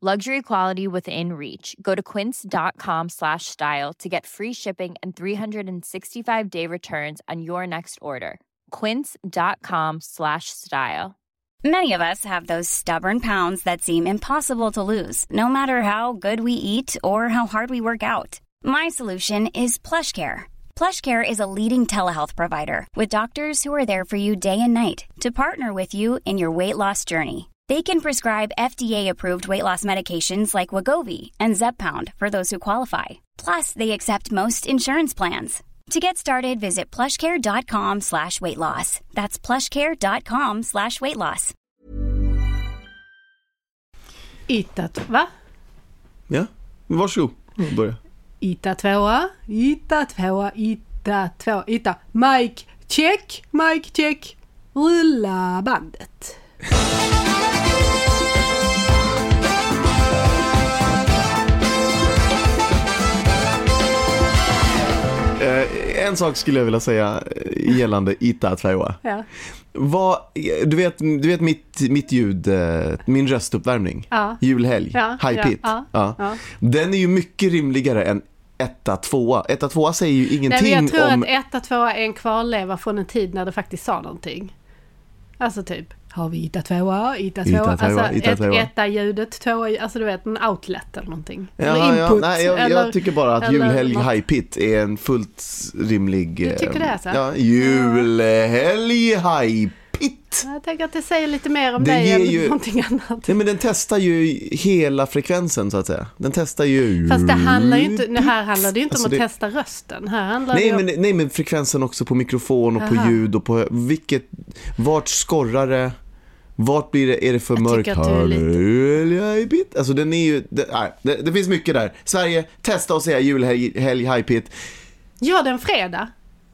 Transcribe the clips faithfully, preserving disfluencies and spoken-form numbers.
Luxury quality within reach. Go to quince.com slash style to get free shipping and three hundred sixty-five day returns on your next order. Quince.com slash style. Many of us have those stubborn pounds that seem impossible to lose, no matter how good we eat or how hard we work out. My solution is PlushCare. PlushCare is a leading telehealth provider with doctors who are there for you day and night to partner with you in your weight loss journey. They can prescribe F D A-approved weight loss medications like Wegovy and Zepbound for those who qualify. Plus, they accept most insurance plans. To get started, visit plushcare.com slash weight loss. That's plushcare.com slash weight loss. Ita tvåa. Ja, varsågod. Börja. Ita tvåa, ita tvåa, ita tvåa, ita. Mike, check, Mike, check. Rulla bandet. En sak skulle jag vilja säga gällande ita tvåa. Ja. Vad, du vet, du vet mitt, mitt ljud, min röstuppvärmning, ja. Julhelg, ja, high ja, pitch. Ja, ja. Ja. Den är ju mycket rimligare än etta tvåa. Etta tvåa säger ju ingenting. Nej, men jag tror om... att etta tvåa är en kvarleva från en tid när det faktiskt sa någonting. Alltså typ, har vi ita tvåa, ita tvåa, ita tvåa, alltså ita tvåa. Ett, etta ljudet, tvåa, alltså du vet en outlet eller någonting. Ja, eller input, ja, nej, jag, eller, jag tycker bara att julhelg något. High pit är en fullt rimlig. Du tycker det är så? Ja, julhelg high pit. Jag tänker att det säger lite mer om det dig än ju, någonting annat. Nej, men den testar ju hela frekvensen så att säga. Den testar ju. Fast det handlar ju inte, här handlar det ju inte alltså om det, att testa rösten. Här handlar nej, det om... men, nej men frekvensen också på mikrofon och aha. På ljud och på vilket vart skorrare. Vart blir det, är det för mörkt? High pit. Alltså den är ju det, nej, det, det finns mycket där. Sverige, testa och säga julhelg high pit. Ja, den fredag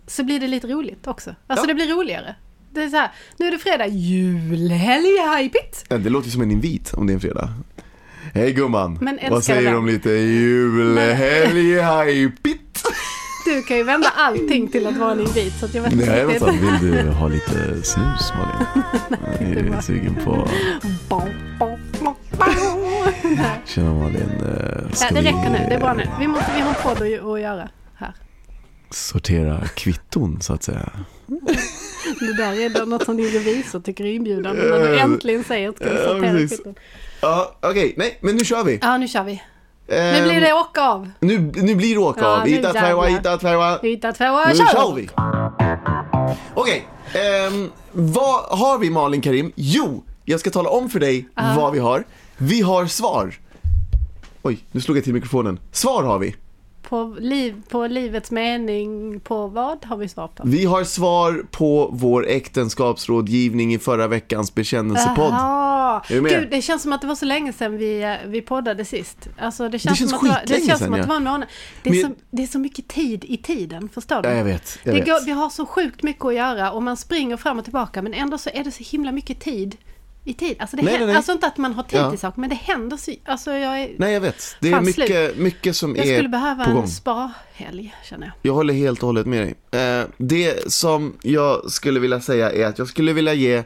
så blir det lite roligt också. Alltså ja. Det blir roligare. Det är så här, nu är det fredag, julhelg high pit. Det låter som en invit om det är en fredag. Hej gumman. Men vad säger de lite julhelg high pit? Du kan ju vända allting till att vara en invit så att jag vet inte. Nej, vänta, vill du ha lite snus, Malin? Nej, är du sugen på... Tjena Malin, ska vi... Det räcker nu, det är bra nu. Vi måste vi har på det att göra här. Sortera kvitton, så att säga. Det där är något som din revisor tycker är inbjudande när du äntligen säger att du ska sortera kvitton. Ja, okej, nej, men nu kör vi. Ja, nu kör vi. Nu blir det åka av. Nu, nu blir det åka av. Ita tvåa, ita tvåa. Ita tvåa, nu kör vi. Okej. Okay. Um, vad har vi, Malin Karim? Jo, jag ska tala om för dig uh. vad vi har. Vi har svar. Oj, nu slog jag till mikrofonen. Svar har vi. På, liv, på livets mening, på vad har vi svar på? Vi har svar på vår äktenskapsrådgivning i förra veckans bekännelsepodd. Gud, det känns som att det var så länge sedan vi, vi poddade sist. Alltså, det känns, det känns som, att, det känns som att det var en månad. Det är, men... så, det är så mycket tid i tiden, förstår du? Ja, jag vet, jag vet. Det går, vi har så sjukt mycket att göra och man springer fram och tillbaka, men ändå så är det så himla mycket tid. I tid. Alltså, det nej, händer, nej, nej. Alltså inte att man har tid ja. Till saker, men det händer så, alltså jag är, nej jag vet, det är mycket, mycket som jag är på gång. Jag skulle behöva en spa-helg, känner jag. Jag håller helt och hållet med dig. eh, Det som jag skulle vilja säga är att jag skulle vilja ge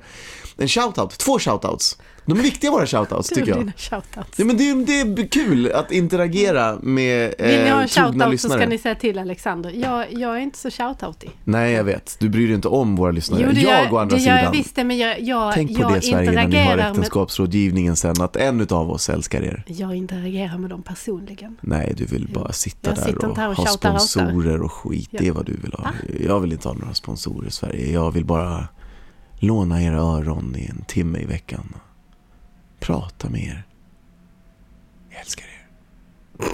en shoutout, två shoutouts De är viktiga, våra shoutouts, tycker jag. Shoutouts. Ja, men det, det är kul att interagera med eh, vill ni ha en shoutout så ska ni säga till Alexander. Jag, jag är inte så shoutoutig. Nej, jag vet. Du bryr dig inte om våra lyssnare. Jo, det jag och andra det sidan. Jag visste, men jag, jag, tänk på jag det, Sverige, när ni har äktenskapsrådgivningen med... sen, att en av oss älskar er. Jag interagerar med dem personligen. Nej, du vill bara sitta jag där och, här och ha sponsorer och skit. Ja. Det är vad du vill ha. Ah. Jag vill inte ha några sponsorer i Sverige. Jag vill bara låna era öron i en timme i veckan. Prata med er. Jag älskar er.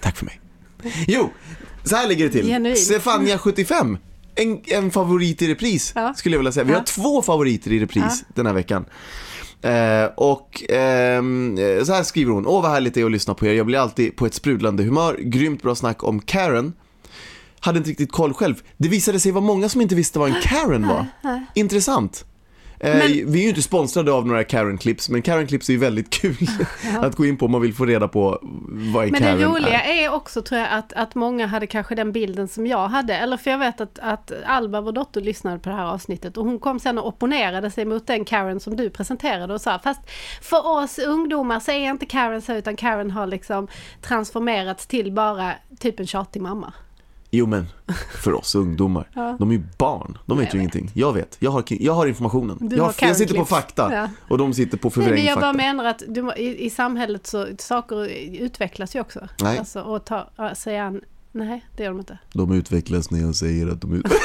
Tack för mig. Jo, så här ligger det till. Genuin. Stefania sjuttiofem. En, en favorit i repris, ja, skulle jag vilja säga. Vi har ja. två favoriter i repris ja. den här veckan. Eh, och eh, så här skriver hon. Åh, vad härligt det är att lyssna på er. Jag blir alltid på ett sprudlande humör. Grymt bra snack om Karen. Hade inte riktigt koll själv. Det visade sig vara många som inte visste vad en Karen var. Intressant. Men... Eh, vi är ju inte sponsrade av några Karen-clips, men Karen-clips är ju väldigt kul ja. att gå in på om man vill få reda på vad en Karen är. Men det roliga är, är också, tror jag, att, att många hade kanske den bilden som jag hade. Eller för jag vet att, att Alba, vår dotter, lyssnade på det här avsnittet och hon kom sen och opponerade sig mot den Karen som du presenterade och sa, fast för oss ungdomar så är inte Karen så, utan Karen har liksom transformerats till bara typ en tjatig mamma. Jo, men för oss ungdomar ja. de är ju barn, de vet jag ju vet. ingenting. Jag vet, jag har, jag har informationen jag, har, jag sitter på fakta ja. och de sitter på förvrängd fakta. Nej, men jag bara menar att du, i, i samhället så saker utvecklas ju också. Nej. Alltså, och ta, säger han, nej det gör de inte. De utvecklas när jag säger att de utvecklas.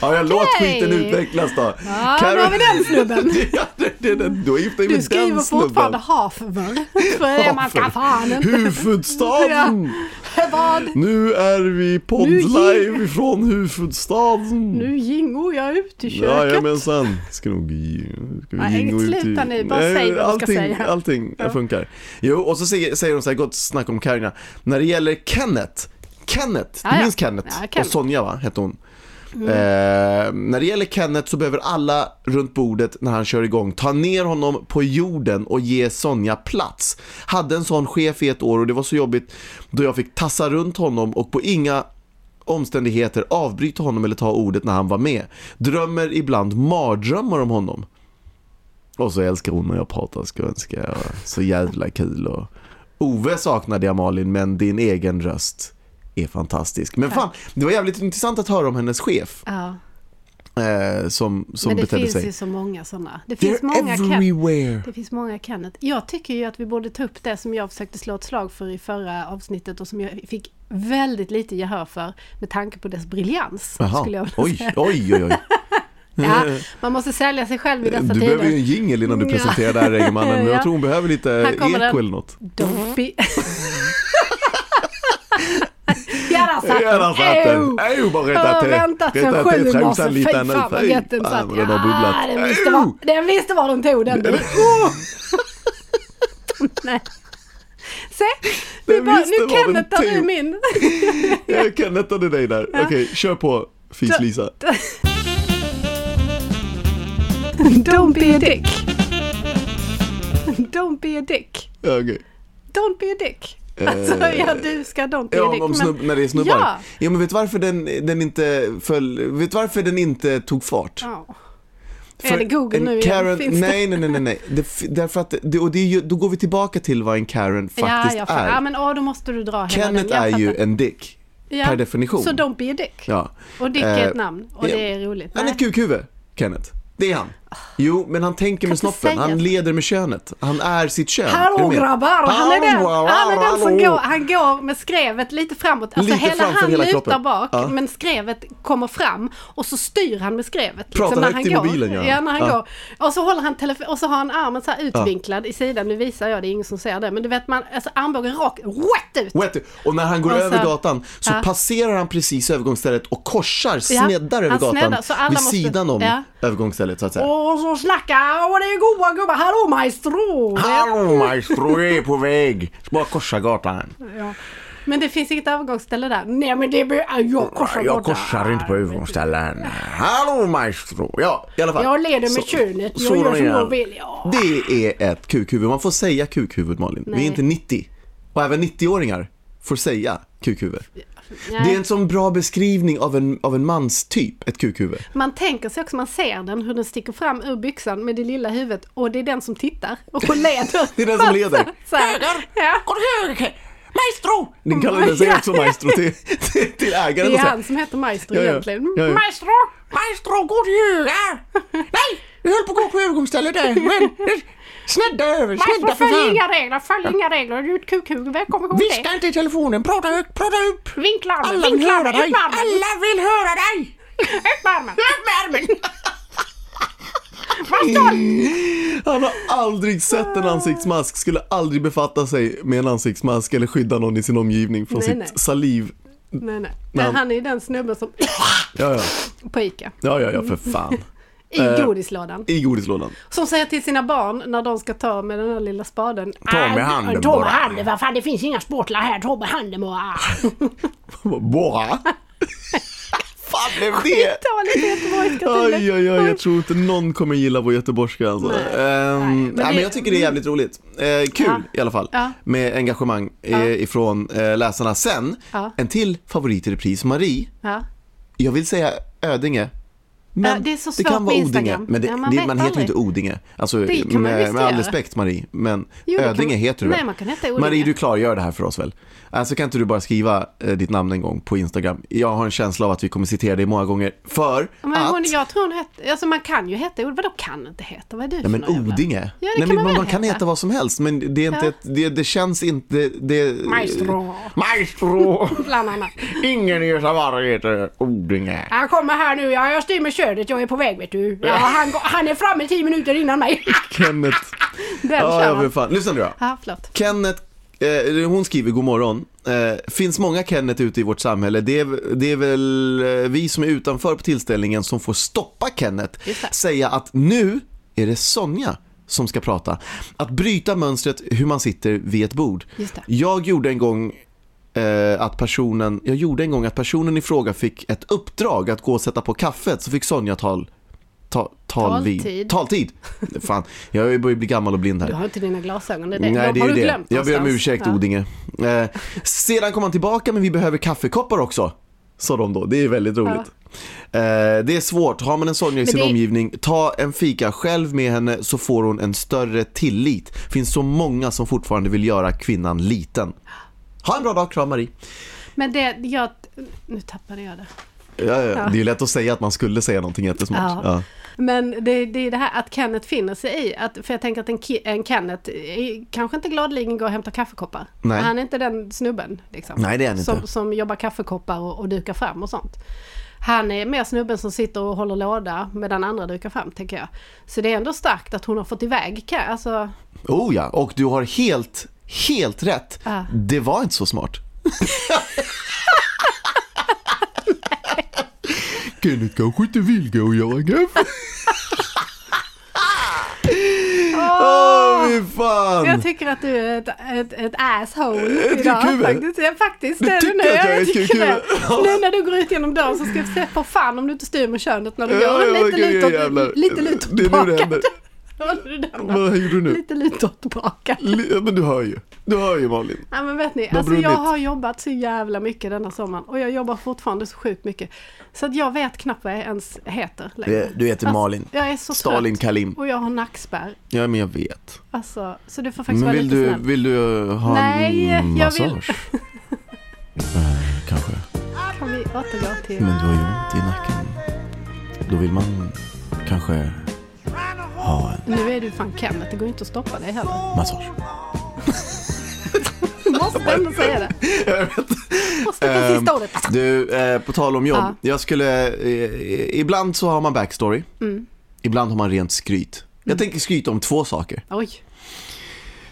Ja, jag okay. låt skiten utvecklas då. Ja, Karen... då har vi den snubben. ja, det, det, det, då giftar jag med den snubben. Du skriver fortfarande hafer. För man ska fanen. Huvudstaden. Ja. Nu är vi podd live ging... från huvudstaden. Nu gingo jag ut i köket. Ja, ja men sen ska nog ska vi Nej, gingo ut. Sluta nu, bara säg vad du ska säga. Allting ja. funkar. Jo, och så säger, säger de så här, gott snack om Karina. När det gäller Kenneth. Kenneth, ah, ja. du minns Kenneth. Ja, Kenneth. Och Sonja, va, heter hon. Mm. Eh, när det gäller Kenneth så behöver alla runt bordet när han kör igång ta ner honom på jorden och ge Sonja plats. Hade en sån chef i ett år och det var så jobbigt då jag fick tassa runt honom och på inga omständigheter avbryta honom eller ta ordet när han var med. Drömmer ibland mardrömmar om honom. Och så älskar hon när jag pratar skånska. Så jävla kul. Och Ove saknade jag, Malin, men din egen röst är fantastisk. Men fan, det var jävligt intressant att höra om hennes chef. Ja. Eh, som som betedde sig. Men det finns ju så många sådana. Det finns många Kenneth. Det finns många Kenneth. Jag tycker ju att vi borde ta upp det som jag försökte slå ett slag för i förra avsnittet och som jag fick väldigt lite gehör för med tanke på dess briljans. Aha. Skulle jag vilja säga. Oj, oj, oj. Ja, man måste sälja sig själv i dessa du tider. Du behöver ju en jingle innan du presenterar det här, Regelmannen. Jag tror hon behöver lite eko eller något. Dopey. Jära satt den. Ej, bara rätta till. Vänta till sju månader. Fy fan vad gett den satt. Ja, den visste, var, den visste var de tog den. Oh. Nej. Se, nu, bara, nu Kenneth tar du min. Jag Kenneth tar dig där. Okej, okay, kör på Fis Lisa. Don't be a dick. Don't be a dick. Okej. Okay. Don't be a dick. Alltså, ja, du ska don't be a dick, ja, snubb, när det är snubbar. Ja. Ja, men vet varför den, den inte föll, vet varför den inte tog fart? Oh. För är det Google nu Karen, igen? Nej, nej, nej, nej, nej. Det, därför att det, och det är ju, då går vi tillbaka till vad en Karen faktiskt ja, ja, för, är. Ja, men åh, då måste du dra hela Kenneth den. är ju en dick, ja, per definition. Så don't be a dick. Ja. Och dick är ett namn, och ja, det är roligt. Han är ett kukhuvud, Kenneth. Det är han. Jo, men han tänker kan med snoppen. Han leder med könet. Han är sitt kön. Hallå grabbar, han är den, han är den som går, han går med skrevet lite framåt. Alltså lite hela han hela lutar kroppen. bak, ja. men skrevet kommer fram och så styr han med skrevet. Pratar liksom, när han går. Mobilen, ja. Ja, när han ja. går. Och så håller han telefon och så har han armen så här utvinklad ja. i sidan. Nu visar jag det, är ingen som ser det, men du vet man, alltså armbågen rakt ut. Wet ut. Och när han går alltså, över gatan så ja. passerar han precis övergångsstället och korsar sneddar ja. över gatan. Sneddar, så alla vid måste, sidan om ja. övergångsstället så att säga. Och så snackar, och det är goa gubbar. Hallå maestro. Hallå maestro, jag är på väg. Ska bara korsa gatan. Ja. Men det finns inget övergångsställe där. Nej, men det blir jag korsar Jag korsar inte på övergångsställen. Hallå maestro. Ja, i alla fall. Jag leder med könet. Jag gör som jag vill, ja. Det är ett kukhuvud. Man får säga kukhuvud, Malin. Nej. Vi är inte nittio. Och även nittioåringar får säga kukhuvud. Nej. Det är en sån bra beskrivning av en, av en mans typ, ett kukhuvud. Man tänker sig också, man ser den, hur den sticker fram ur byxan med det lilla huvudet. Och det är den som tittar och leder. Det är den som leder. Höger, och höger, maestro! Den kallar sig också maestro till, till, till ägaren. Det är han som heter maestro ja, ja. egentligen. Ja, ja. Maestro, maestro, god höger! Nej, du höll på att gå på övergångsstället där, men... Snedda över, snedda för fan. Inga regler, följ inga regler. Du är ett kukhuvud, välkommen ihåg det. Viska inte i telefonen, prata högt, prata upp. Vinkla armen, alla vinkla armen, dig. Alla vill höra dig. Upp med armen. Upp med armen. Var stolt. Han har aldrig sett en ansiktsmask. Skulle aldrig befatta sig med en ansiktsmask eller skydda någon i sin omgivning från nej, sitt nej. saliv. Nej, nej. Men han är ju den snubben som... ja, ja. På Ica. Ja, ja, ja, för fan. I eh, godislådan. I godislådan. Som säger till sina barn när de ska ta med den här lilla spaden. Ta med handen bara. Ta med handen, vad fan, det finns inga sportlar här. Ta med handen bara. Bara? Fan blev det? Skittaligt göteborgska. Oj, oj, oj, jag tror inte någon kommer gilla vår göteborgska. Alltså. Nej, ehm, nej, men, nej, det... men jag tycker det är jävligt roligt. Eh, kul ja. i alla fall. Ja. Med engagemang ja. ifrån eh, läsarna. Sen, ja. en till favorit i repris, Marie. Ja. Jag vill säga Ödinge. Men ja, det är så svårt, det kan vara Odinge, men det, ja, man, det, man heter ju inte Odinge. Alltså, med, med all respekt Marie, men jo, Ödinge kan... heter du. Nej, man kan heta Odinge. Marie, du klargör det här för oss väl? Alltså kan inte du bara skriva eh, ditt namn en gång på Instagram? Jag har en känsla av att vi kommer citera dig många gånger för men, att... Hon, jag tror hon heter... Alltså man kan ju heta... Vadå kan inte heta? Vad är du för någon? Ja, men Odinge. Ja, nej, kan man, man, man kan heta vad som helst, men det, är inte ja. ett, det, det känns inte... Det... Maestro. Maestro. Bland annat. Ingen i Göteborg heter Odinge. Han kommer här nu. Ja, jag styr med köret. Jag är på väg, vet du. Ja, han, han är framme tio minuter innan mig. Kenneth. Den ja, jag vill fan. Lyssna nu då. Ja, förlåt. Kenneth. Hon skriver god morgon. Finns många Kenneth ute i vårt samhälle. Det är, det är väl vi som är utanför på tillställningen som får stoppa Kenneth. Säga att nu är det Sonja som ska prata. Att bryta mönstret hur man sitter vid ett bord. Jag gjorde en gång att personen jag gjorde en gång att personen i fråga fick ett uppdrag att gå och sätta på kaffet, så fick Sonja tal Ta, tal taltid. Vid, taltid. Fan, jag börjar bli gammal och blind här. Du har inte dina glasögon, det är det. Nej, det är har du glömt det. Jag ber om ursäkt, ja. Odinge. Eh, sedan kom han tillbaka, men vi behöver kaffekoppar också, sa de då. Det är väldigt roligt. Ja. Eh, det är svårt. Har man en Sonja i sin det... omgivning, ta en fika själv med henne så får hon en större tillit. Finns så många som fortfarande vill göra kvinnan liten. Ha en bra dag, kram Marie. Men det, jag... Nu tappade jag det. Ja, ja. Ja. Det är ju lätt att säga att man skulle säga någonting jättesmart. Ja. Ja. Men det, det är det här att Kenneth finner sig i att, för jag tänker att en, ki- en Kenneth är, kanske inte gladligen går och hämtar kaffekoppar. Nej. Han är inte den snubben liksom. Nej, det är han inte. Som, som jobbar kaffekoppar och, och dukar fram och sånt. Han är mer snubben som sitter och håller låda medan andra dukar fram, tänker jag. Så det är ändå starkt att hon har fått iväg alltså... Oh ja, och du har helt, helt rätt. Ja. Det var inte så smart. Kenneth kanske inte vill gå och göra grepp. Åh, fy fan. Jag tycker att du är ett, ett, ett asshole ett idag. Faktiskt. Jag faktiskt det nu. Jag, jag tycker det. Nu när du går ut genom dörren så ska du se på fan om du inte styr med könet när du gör ja, lite okay, lutåt. Jävlar. Lite lutåt bakåt. Vad gjorde du nu? Lite lutåt bakåt. Men du hör ju. Du hör ju Malin. Ja, men vet ni, alltså jag har jobbat så jävla mycket denna sommaren. Och jag jobbar fortfarande så sjukt mycket. Så att jag vet knappt vad jag ens heter. Du, du heter Malin. Alltså, jag är så Stalin trött. Kalim. Och jag har nackspärr. Ja, men jag vet. Alltså, så du får faktiskt men vara lite du, snäll. Men vill du ha nej, en massage? Nej, kanske. Kan vi återgå till... Men du har ju ont i nacken. Då vill man kanske ha en... Nu är du fan Kenneth. Det går inte att stoppa dig heller. Massage. Måste ändå säga det. Jag vet. Måste um, du, eh, på tal om jobb. Ja. Jag skulle, eh, ibland så har man backstory. Mm. Ibland har man rent skryt. Jag mm. tänker skryta om två saker. Oj.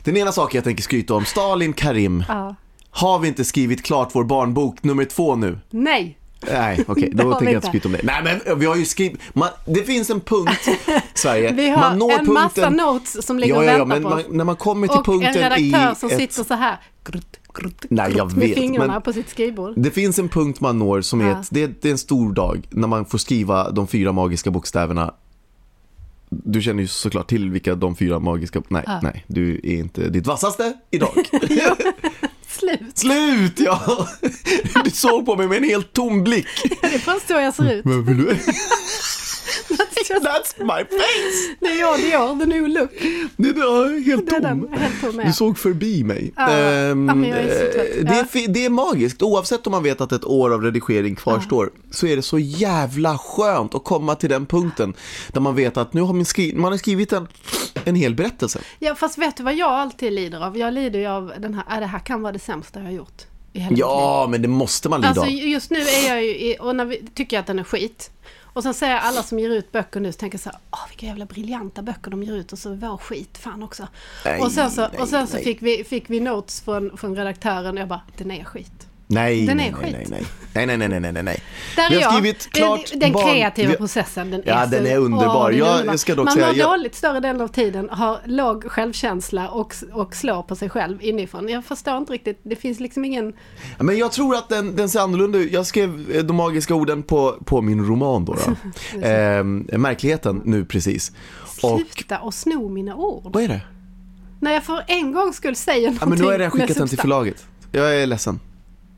Den ena saken jag tänker skryta om, Stalin Karim. Ja. Har vi inte skrivit klart vår barnbok nummer två nu? Nej. Nej, okej, okay. Då tänker jag inte skryta om det. Nej, men vi har ju skrivit man, det finns en punkt Sverige. Vi har man når en punkten, massa notes som ligger ja, ja, ja, och väntar på oss. När man kommer till och punkten en redaktör som ett... sitter så här grutt, grutt, grutt, nej, jag med vet, fingrarna men på sitt skrivbord. Det finns en punkt man når som är, ja. ett, det är det är en stor dag när man får skriva de fyra magiska bokstäverna. Du känner ju såklart till vilka de fyra magiska. Nej, ja. nej, du är inte ditt vassaste idag. slut. Slut, ja. Du såg på mig med en helt tom blick. Ja, det är fast så jag ser ut. Vad vill du? That's, just... That's my face. Nej, ja, det är the new look. Det är helt tom. Du såg förbi mig. Ja, um, ja, men jag är så trött. Det, är, det är magiskt. Oavsett om man vet att ett år av redigering kvarstår, ja, så är det så jävla skönt att komma till den punkten där man vet att nu har man skrivit, man har skrivit en, en hel berättelse. Ja, fast vet du vad jag alltid lider av? Jag lider ju av den här, det här kan vara det sämsta jag har gjort. Ja, men det måste man lida av. Alltså, just nu är jag ju, och när vi, tycker jag att den är skit. Och sen säger alla som ger ut böcker nu så tänker så här, åh vilka jävla briljanta böcker de ger ut, och så var skit fan också. Nej, och sen så, nej, och sen så fick vi fick vi notes från från redaktören och jag bara, den är skit. Nej, den är nej, skit. Nej, nej, nej. Nej, nej, nej, nej, nej. Där vi har skrivit klart den, den kreativa barn... processen, den är, ja, så... den är underbar. Åh, den är underbar. Jag ska dock man säga, man har dåligt större delen av tiden, har låg självkänsla och, och slår på sig själv inifrån. Jag förstår inte riktigt, det finns liksom ingen... Men jag tror att den, den ser annorlunda ut. Jag skrev de magiska orden på, på min roman då. då. eh, märkligheten nu precis. Sluta och... och sno mina ord. Vad är det? När jag för en gång skulle säga någonting. Ja, men då är det skickat den till förlaget. Jag är ledsen.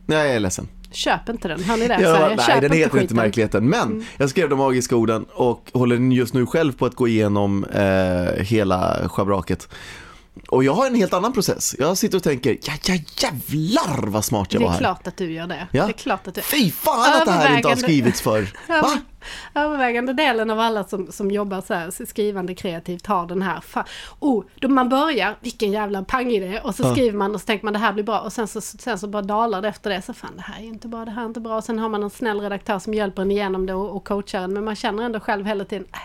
Nej, jag är ledsen. Köp inte den, han är där. Ja, så här, nej, köp den heter skiten. Inte märkligheten. Men mm. jag skrev de magiska orden och håller just nu själv på att gå igenom eh, hela schabraket. Och jag har en helt annan process. Jag sitter och tänker, ja, ja jävlar vad smart jag var här. Det är klart att du gör det. Ja? Det är klart att du... Fy fan att det här inte har skrivits för. Va? Övervägande delen av alla som, som jobbar så här skrivande kreativt har den här fa- oh, då man börjar, vilken jävla pangidé, och så ja. skriver man och så tänker man det här blir bra, och sen så, sen så bara dalar det efter det, så fan det här är inte bra, det här är inte bra, och sen har man en snäll redaktör som hjälper en igenom det och, och coachar en, men man känner ändå själv hela tiden äh.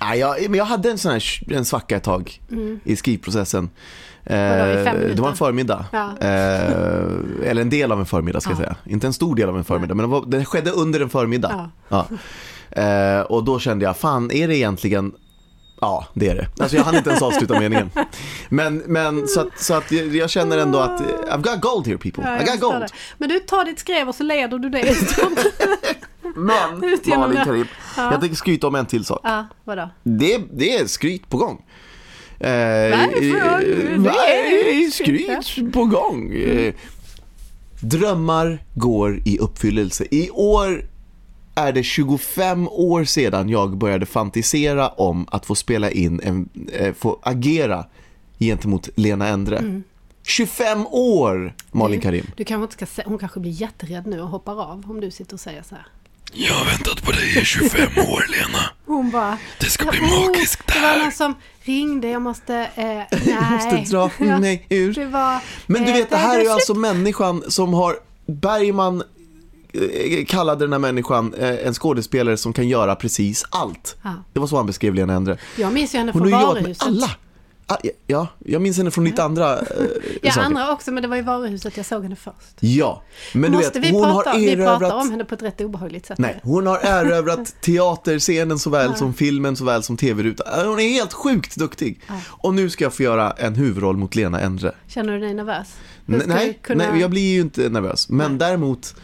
Nej, jag, men jag hade en sån här en svacka ett tag mm. i skrivprocessen. Eh, det var en förmiddag. Ja. Eh, eller en del av en förmiddag ska ja. jag säga. Inte en stor del av en förmiddag, nej, men det, var, det skedde under en förmiddag. Ja. Ja. Eh, och då kände jag, fan, är det egentligen... Ja, det är det. Alltså jag hann inte ens avsluta meningen. Men, men så, att, så att jag känner ändå att I've got gold here people. Ja, I got gold. Det. Men du tar ditt skrev och så leder du det. Men, Malin Karib, ja. jag tänker skryta om en till sak. Ja, vadå? Det, det är skryt på gång. Eh, Varför? Nej, skryt på gång. Mm. Drömmar går i uppfyllelse. I år... är det tjugofem år sedan jag började fantisera om att få spela in en, eh, få agera gentemot Lena Endre. Mm. tjugofem år, Malin Karim. Du kan inte ska, hon kanske blir jätterädd nu och hoppar av om du sitter och säger så här. Jag har väntat på dig i tjugofem år, Lena. Hon bara... Det ska bli magiskt där. Det var någon som ringde, jag måste... Eh, nej. Jag måste dra mig ur. Det var, Men du eh, vet, det här är ju alltså människan som har Bergman... kallade den här människan en skådespelare som kan göra precis allt. Ja. Det var så han beskrev Lena Endre. Jag minns ju henne från varuhuset. Alla. Ja, jag minns henne från lite andra äh, ja, saker. Andra också, men det var i varuhuset jag såg henne först. Ja, men du Måste vet, hon prata, har erövrat... Vi pratar om henne på ett rätt obehagligt sätt. Nej, hon har erövrat teaterscenen såväl ja. som filmen, såväl som tv-rutan. Hon är helt sjukt duktig. Ja. Och nu ska jag få göra en huvudroll mot Lena Endre. Känner du dig nervös? N- nej, kunna... nej, jag blir ju inte nervös. Men nej. däremot...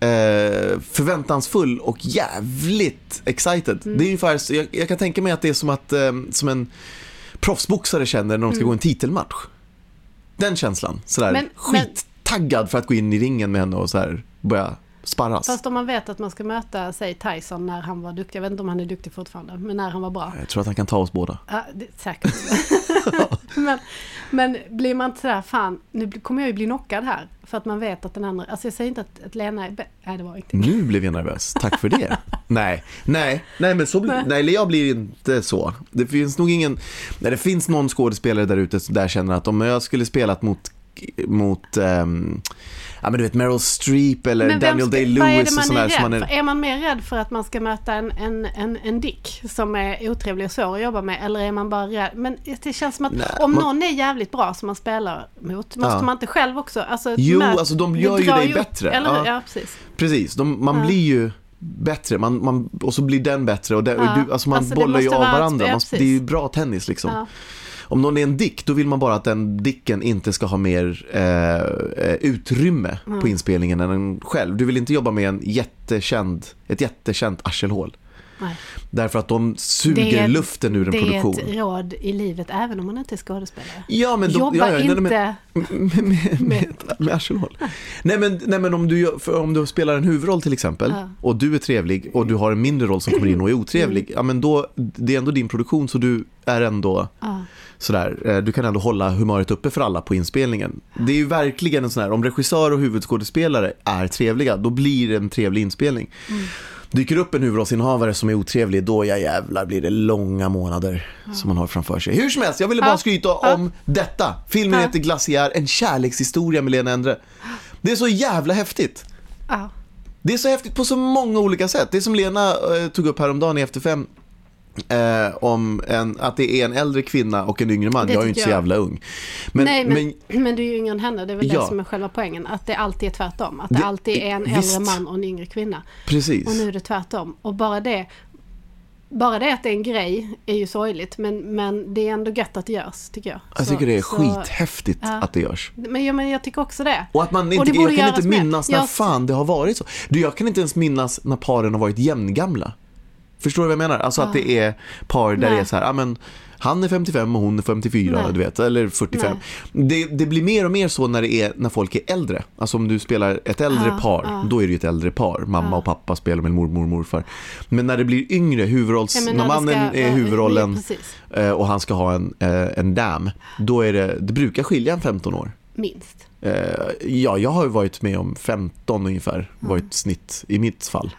Eh, förväntansfull och jävligt excited. Mm. Det är ungefär, jag, jag kan tänka mig att det är som att eh, som en proffsboxare känner när de ska mm. gå en titelmatch. Den känslan, sådär men, skittaggad men... för att gå in i ringen med henne och så här börja sparras. Fast om man vet att man ska möta, säg Tyson när han var duktig, jag vet inte om han är duktig fortfarande, men när han var bra. Jag tror att han kan ta oss båda. Ja, det, säkert. men, men blir man inte sådär, fan, nu kommer jag ju bli knockad här. För att man vet att den andra... Alltså jag säger inte att, att Lena är... Be- nej, det var inte. Nu blev jag nervös. Tack för det. nej, nej, nej, men så blir... Nej, jag blir inte så. Det finns nog ingen... Nej, det finns någon skådespelare där ute som där känner att om jag skulle spelat mot... mot um, ja, men du vet, Meryl Streep eller men Daniel Day-Lewis och sådär. Är, är... är man mer rädd för att man ska möta en, en, en, en dick som är otrevlig och svår att jobba med, eller är man bara rädd? Men det känns som att nej, om man... någon är jävligt bra som man spelar mot, måste ja. man inte själv också? Alltså, jo, möt... alltså de gör ju dig bättre. Eller, ja. Ja, precis. Precis, de, man ja. blir ju bättre man, man, och så blir den bättre och det, ja. du, alltså man alltså, bollar ju av varandra. Man, det är ju bra tennis liksom. Ja. Om någon är en dick, då vill man bara att den dicken inte ska ha mer eh, utrymme mm. på inspelningen än en själv. Du vill inte jobba med en jättekänd, ett jättekänt arselhål. Nej. Därför att de suger ett, luften ur en det produktion. Det är ett råd i livet även om man inte är skådespelare. Ja, men de, jobba ja, ja, inte med, med, med, med, med arsenal. Nej men, nej, men om, du, om du spelar en huvudroll till exempel, ja. Och du är trevlig och du har en mindre roll som kommer in och är otrevlig, mm. ja, men då, det är ändå din produktion, så du är ändå ja. Sådär, du kan ändå hålla humöret uppe för alla på inspelningen. Det är ju verkligen en sån här, om regissör och huvudskådespelare är trevliga, då blir det en trevlig inspelning. Mm. Dyker upp en huvudrollsinnehavare som är otrevlig, då jag jävlar blir det långa månader ja. Som man har framför sig. Hur som helst, jag ville bara skryta ja. Om detta. Filmen ja. Heter Glaciär, en kärlekshistoria med Lena Endre. Det är så jävla häftigt. Ja. Det är så häftigt på så många olika sätt. Det som Lena eh, tog upp häromdagen i Efter fem. Eh, om en, att det är en äldre kvinna och en yngre man, det jag är ju inte så jävla ung men, nej, men, men, men du är ju yngre än henne. Det är väl ja. Det som är själva poängen. Att det alltid är tvärtom. Att det, det alltid är en visst. Äldre man och en yngre kvinna. Precis. Och nu är det tvärtom. Och bara det Bara det att det är en grej är ju sorgligt, men, men det är ändå gött att det görs, tycker jag. Jag tycker så, det är så, skithäftigt ja. Att det görs. Men, ja, men jag tycker också det. Och att man inte, jag kan inte minnas när jag... fan det har varit så. Du, jag kan inte ens minnas när paren har varit jämngamla. Förstår du vad jag menar? Alltså ah. att det är par där nej. Det är så här, ja men han är femtiofem och hon är femtiofyra, nej. Du vet, eller fyrtiofem. Det, det blir mer och mer så när det är när folk är äldre. Alltså om du spelar ett äldre ah, par, ah. då är det ju ett äldre par. Mamma ah. och pappa spelar med mormor och morfar. Men när det blir yngre, huvudrolls ja, när, när mannen ska, är huvudrollen ja, och han ska ha en en dam, då är det det brukar skilja en femton år. Minst. Ja, jag har ju varit med om femton ungefär, ah. varit snitt i mitt fall.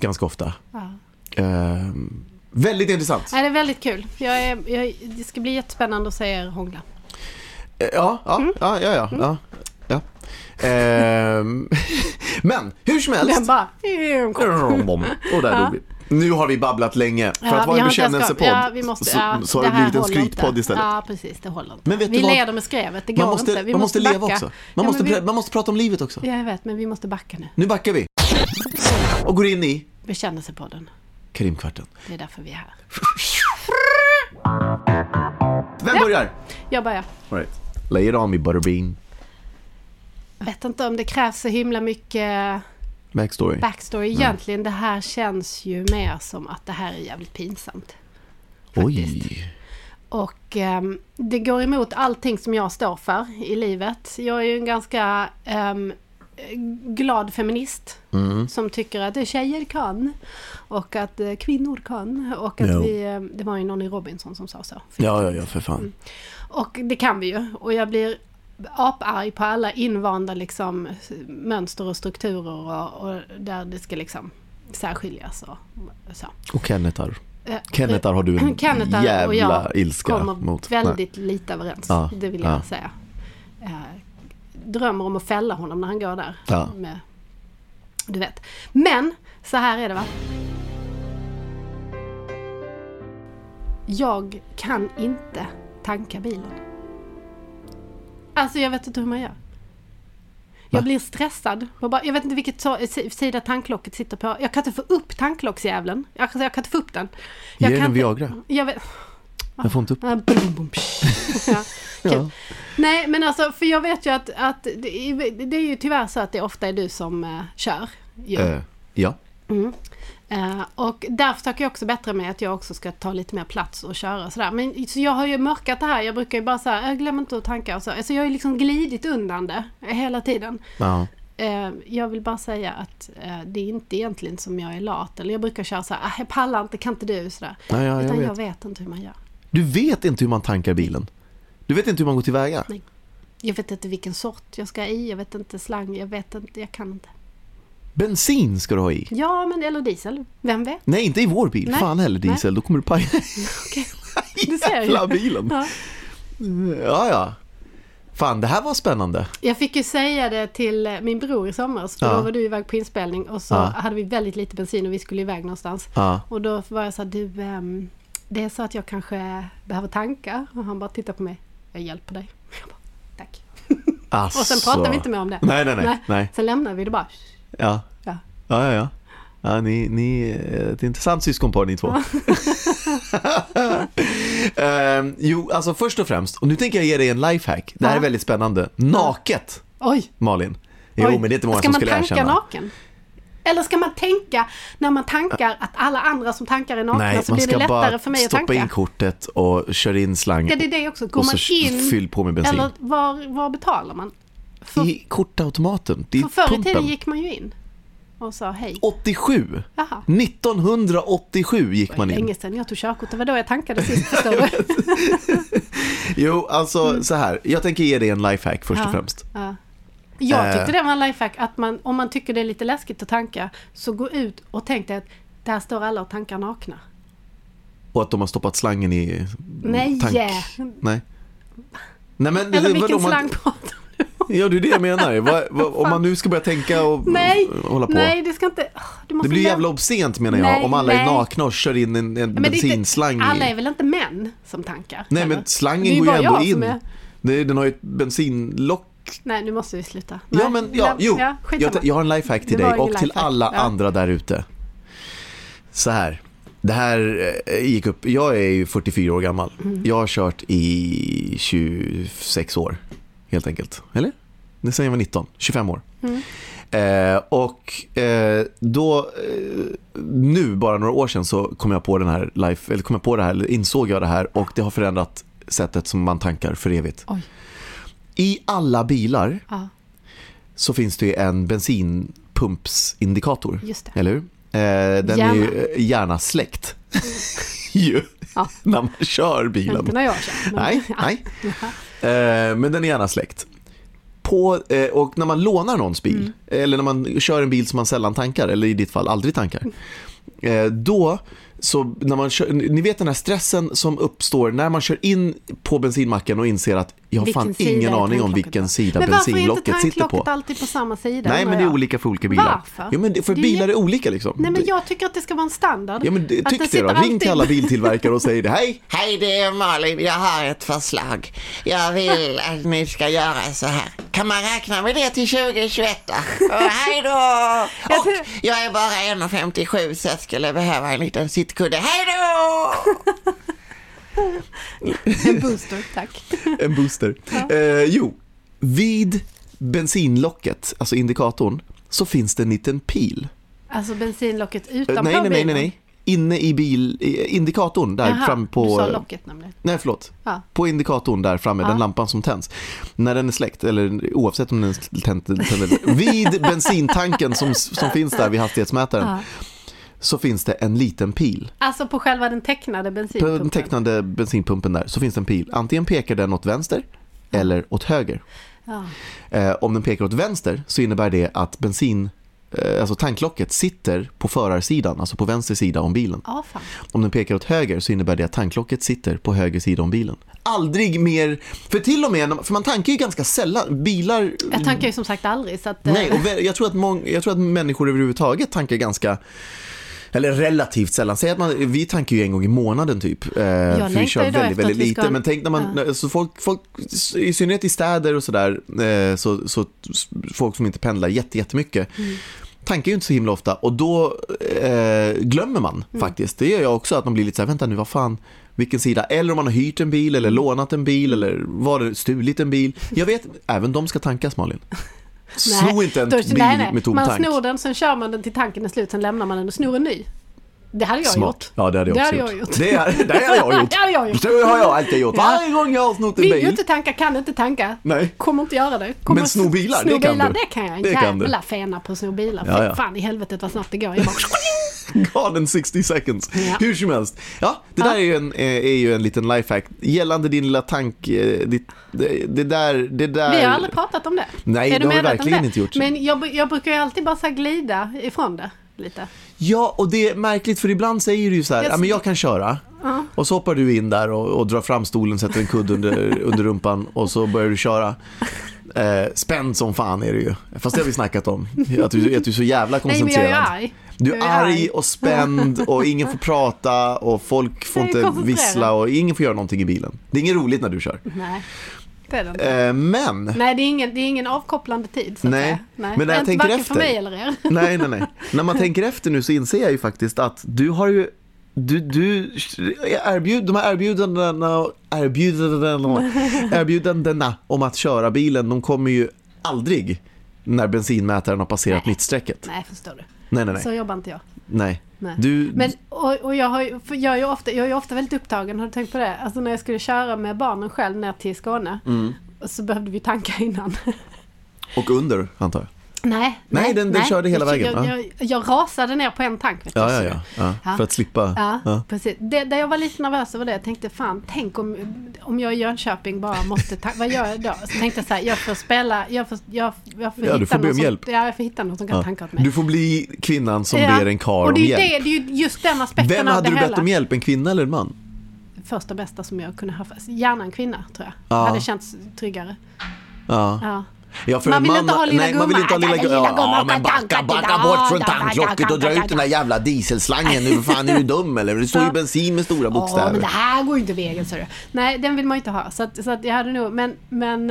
Ganska ofta. Ja. Ah. Uh, väldigt intressant. Ja, det är väldigt kul. Jag är, jag, det ska bli jättespännande att se er hångla. Uh, ja, ja, mm. ja, ja, ja, mm. ja, ja. Uh, men hur som helst. Den bara... och där ja. Nu har vi babblat länge för ja, att vara en bekännelsepodd. Ja, vi måste, så, ja, så har det, det blivit en skrytpodd istället. Ja, precis, det håller inte. Men vet vi leder med skrevet. Det går man måste, inte. Vi man måste, måste leva också. Man, ja, måste, vi, man måste prata om livet också. Ja, jag vet, men vi måste backa nu. Nu backar vi. Och går in i bekännelsepodden. Krimkvarten. Det är därför vi är här. Vem ja. Börjar? Jag börjar. All right. Lay it on me, butterbean. Jag vet inte om det krävs så himla mycket backstory. Backstory egentligen. Nej. Det här känns ju mer som att det här är jävligt pinsamt. Faktiskt. Oj. Och um, det går emot allting som jag står för i livet. Jag är ju en ganska... Um, glad feminist mm. som tycker att tjejer kan och att kvinnor kan och att jo. vi, det var ju någon i Robinson som sa så. Ja, ja, ja, för fan. Mm. Och det kan vi ju, och jag blir aparg på alla invanda liksom mönster och strukturer och, och där det ska liksom särskiljas och så. Och Kennetar. Eh, Kennetar har du en Kennetar jävla och jag ilska kommer mot. Väldigt Nej. Lite överens, ja, det vill jag ja. säga. Eh, drömmer om att fälla honom när han går där ja. Med, du vet. Men så här är det, va. Jag kan inte tanka bilen. Alltså jag vet inte hur man gör. Jag blir stressad. Jag vet inte vilket sida tanklocket sitter på. Jag kan inte få upp tanklocksjävlen. Jag kan inte få upp den. Jag Ge kan en Viagra. Jag vet Jag får inte upp. Ja, ja. Nej, men alltså, för jag vet ju att, att det, det är ju tyvärr så att det ofta är du som uh, kör. Uh, ja. Mm. Uh, och därför tycker jag också bättre med att jag också ska ta lite mer plats och köra och sådär. Men så jag har ju mörkat det här. Jag brukar ju bara säga, jag glömmer inte att tanka och så. Alltså jag har ju liksom glidit undan det hela tiden. Ja. Jag vill bara säga att det är inte egentligen som jag är lat. Eller jag brukar köra så här, jag pallar inte, kan inte du sådär. Ja, ja, Utan jag vet. jag vet inte hur man gör. Du vet inte hur man tankar bilen. Du vet inte hur man går tillväga. Nej. Jag vet inte vilken sort jag ska i. Jag vet inte slang. Jag vet inte. Jag kan inte. Bensin ska du ha i. Ja, men eller diesel. Vem vet? Nej, inte i vår bil. Nej. Fan heller diesel. Nej. Då kommer du paja. Okej. Du ser ju. bilen. Ja. ja, ja. Fan, det här var spännande. Jag fick ju säga det till min bror i sommar. Ja. Då var du iväg på inspelning. Och så ja. hade vi väldigt lite bensin och vi skulle iväg någonstans. Ja. Och då var jag så här, du... Ähm, det är så att jag kanske behöver tanka. Och han bara tittar på mig. Jag hjälper dig. Jag bara, tack. Alltså. Och sen pratar vi inte mer om det. Nej, nej, nej. nej. nej. Sen lämnar vi det bara. Ja, ja, ja. ja, ja. ja ni, ni, ett intressant syskonpar, ni två. uh, jo, alltså först och främst. Och nu tänker jag ge dig en lifehack. Det här ja. är väldigt spännande. Naket. Oj. Malin. Jo, Oj. men det är inte många ska som skulle erkänna. Ska man tanka naken? Eller ska man tänka när man tankar att alla andra som tankar är nakna? Nej, så blir det lättare för mig att tanka. Nej, man ska bara stoppa in kortet och kör in slang. Ja, det är det också. Går och man så in, fyll på med bensin. Eller var, var betalar man? För, I kortautomaten. I för förr i tiden gick man ju in och sa hej. åttiosju Aha. nittonhundraåttiosju gick man in. Länge sedan jag tog körkort. Det var då jag tankade sist, förstår du? Jo, alltså mm. så här. Jag tänker ge dig en lifehack först ja. och främst. Ja. Jag tyckte det var en lifehack att man, om man tycker det är lite läskigt att tanka, så gå ut och tänk dig att där står alla och tankar nakna. Och att de har stoppat slangen i Nej. tank. Yeah. Nej. Nej, men eller vilken man... slang pratar du? Ja, det är det jag menar. Vad, vad, om man nu ska börja tänka och nej, hålla på. Nej, det ska inte... Du måste det blir jävla obscent, menar jag, nej, om alla nej. är nakna och kör in en, en bensinslang inte, i. Alla är väl inte män som tankar? Nej, eller? Men slangen går ju ändå in. Är... Det, den har ju ett bensinlock. Nej, nu måste vi sluta. Nej. Ja, men ja, jo. Ja, jag, jag har en lifehack till dig och till alla ja. andra där ute. Så här. Det här gick upp. Jag är ju fyrtiofyra år gammal. Mm. Jag har kört i tjugosex år, helt enkelt. Eller? Det säger jag var nitton. tjugofem år. Mm. Eh, och eh, då eh, nu bara några år sedan så kom jag på den här life eller kom jag på det här eller insåg jag det här, och det har förändrat sättet som man tankar för evigt. Oj. I alla bilar ja. så finns det ju en bensinpumpsindikator. Just det. Eller hur? Eh, den gärna. är ju gärna släckt. ju, ja. När man kör bilen. Inte när jag kör. Men... Nej, nej. eh, men den är gärna släckt. På, eh, och när man lånar någons bil, mm. eller när man kör en bil som man sällan tankar, eller i ditt fall aldrig tankar, eh, då... Så när man kör, ni vet den här stressen som uppstår när man kör in på bensinmacken och inser att jag har fan ingen aning om vilken sida bensinlocket sitter på. Men varför är inte tanklocket alltid på samma sida? Nej, men det är olika för olika bilar. Varför? Ja, men för det bilar är olika liksom. Nej, men jag tycker att det ska vara en standard. Ja, men det, tyck det då. Alltid... Ring till alla biltillverkare och säg det. Hej! Hej, det är Malin. Jag har ett förslag. Jag vill att ni ska göra så här. Kan man räkna med det till tjugo tjugoett? Och hej då! Och jag är bara en femtiosju så jag skulle behöva en liten sitt Kudde, hej då! En booster, tack. En booster. Ja. Eh, jo, vid bensinlocket, alltså indikatorn, så finns det en liten pil. Alltså bensinlocket utanpå bilen? Eh, nej, nej, nej, nej. Inne i bil, indikatorn där Aha, fram på... Aha, du sa locket nämligen. Nej, förlåt. Ja. På indikatorn där framme, ja. den lampan som tänds. När den är släckt, eller oavsett om den är tänd, vid bensintanken som, som finns där vid hastighetsmätaren. Ja. Så finns det en liten pil. Alltså på själva den tecknade bensinpumpen. På den tecknade bensinpumpen där så finns det en pil. Antingen pekar den åt vänster eller åt höger. Ja. Eh, om den pekar åt vänster så innebär det att bensin, eh, alltså tanklocket sitter på förarsidan, alltså på vänster sida om bilen. Ja, fan. Om den pekar åt höger så innebär det att tanklocket sitter på höger sida om bilen. Aldrig mer, för till och med, för man tankar ju ganska sällan bilar. Jag tankar ju som sagt aldrig. Så att, eh. Nej, och jag tror att många, jag tror att människor överhuvudtaget tankar ganska eller relativt sällan. Säg att man, vi tankar ju en gång i månaden typ. Jag för vi kör väldigt, väldigt lite. En... Men tänk när man, ja. så folk, folk, i synnerhet i städer och sådär, så, så folk som inte pendlar jätte, jättemycket, mm. tankar ju inte så himla ofta. Och då eh, glömmer man mm. faktiskt. Det gör jag också, att man blir lite så här, vänta nu, vad fan, vilken sida? Eller om man har hyrt en bil, eller lånat en bil, eller var det stulit en bil. Jag vet, även de ska tankas, Malin. Snor inte en då, bil nej, nej. med tom man tank. Man snor den, sen kör man den till tanken är slut, sen lämnar man den och snor en ny. Det hade jag Smart. gjort. Ja, det hade jag, det hade jag gjort. Det hade, det hade jag gjort. Det hade jag gjort. Det har jag alltid gjort. Varje gång jag har snott en bil. Vill ju inte tanka, kan inte tanka. Nej. Kommer inte göra det. Kommer Men snobilar, snobilar, det kan du. Det kan jag. Det kan du. Jävla fena på snobilar. Ja, ja. Fan i helvetet vad snabbt det går. Jag bara... Garden sextio seconds. Ja. Hur som helst. Ja, det där ja. är, ju en, är ju en liten lifehack. Gällande din lilla tank... Det, det, där, det där... Vi har aldrig pratat om det. Nej, det har vi verkligen inte gjort. Men jag, jag brukar ju alltid bara så glida ifrån det lite. Ja, och det är märkligt, för ibland säger du ju så här, ja, men jag kan köra. Uh-huh. Och så hoppar du in där och, och drar fram stolen, sätter en kudd under, under rumpan och så börjar du köra. Eh, spänd som fan är det ju. Fast det har vi snackat om. Att du, att du är så jävla koncentrerad. Nej, men jag är arg. Du är arg och spänd och ingen får prata och folk får inte vissla och ingen får göra någonting i bilen. Det är inget roligt när du kör. Nej. Eh, men nej, det är ingen det är ingen avkopplande tid så nej. nej. Men när jag, jag tänker efter för mig eller er. Nej nej nej. När man tänker efter nu så inser jag ju faktiskt att du har ju du du erbjud de här erbjudandena erbjudandena erbjudandena om att köra bilen, de kommer ju aldrig när bensinmätaren har passerat nej. mittstrecket. Nej, förstår du. Nej, nej, nej. Så jobbar inte jag. Nej. Nej. Du... Men, och, och jag, har, jag, är ju ofta, jag är ju ofta väldigt upptagen, har du tänkt på det? Alltså när jag skulle köra med barnen själv ner till Skåne mm. så behövde vi tanka innan. Och under, antar jag. Nej, nej, nej, den, den nej. körde hela jag, vägen. Jag, jag, jag rasade ner på en tank. Vet ja, ja, ja, ja. ja, för att slippa. Ja, ja. Precis. Det, där jag var lite nervös över det. Jag tänkte, fan, tänk om, om jag i Jönköping bara måste tanka. Vad gör jag då? Så tänkte jag så här, jag får spela, jag får, jag, jag får ja, hitta någon som, ja, jag får hitta någon som kan ja. tanka åt mig. Du får bli kvinnan som ja. ber en karl om hjälp. Och det är, det, det är ju just den aspekten av det hela. Vem hade du bett hela. om hjälp, en kvinna eller en man? Första bästa som jag kunde ha. Gärna en kvinna, tror jag. Ja. Det hade känts tryggare. Ja. Ja. Ja, man vill man, inte ha lilla nej, gumma. Man vill inte ha lilla gumma. Ja, ja, men backa, backa bort från tanklocket och dra ut den där jävla dieselslangen. Nu fan är du dum eller? Det står ju bensin med stora bokstäver. Ja, men det här går ju inte vägen, så du. Nej, den vill man inte ha. Så att, så att jag hade nog, men men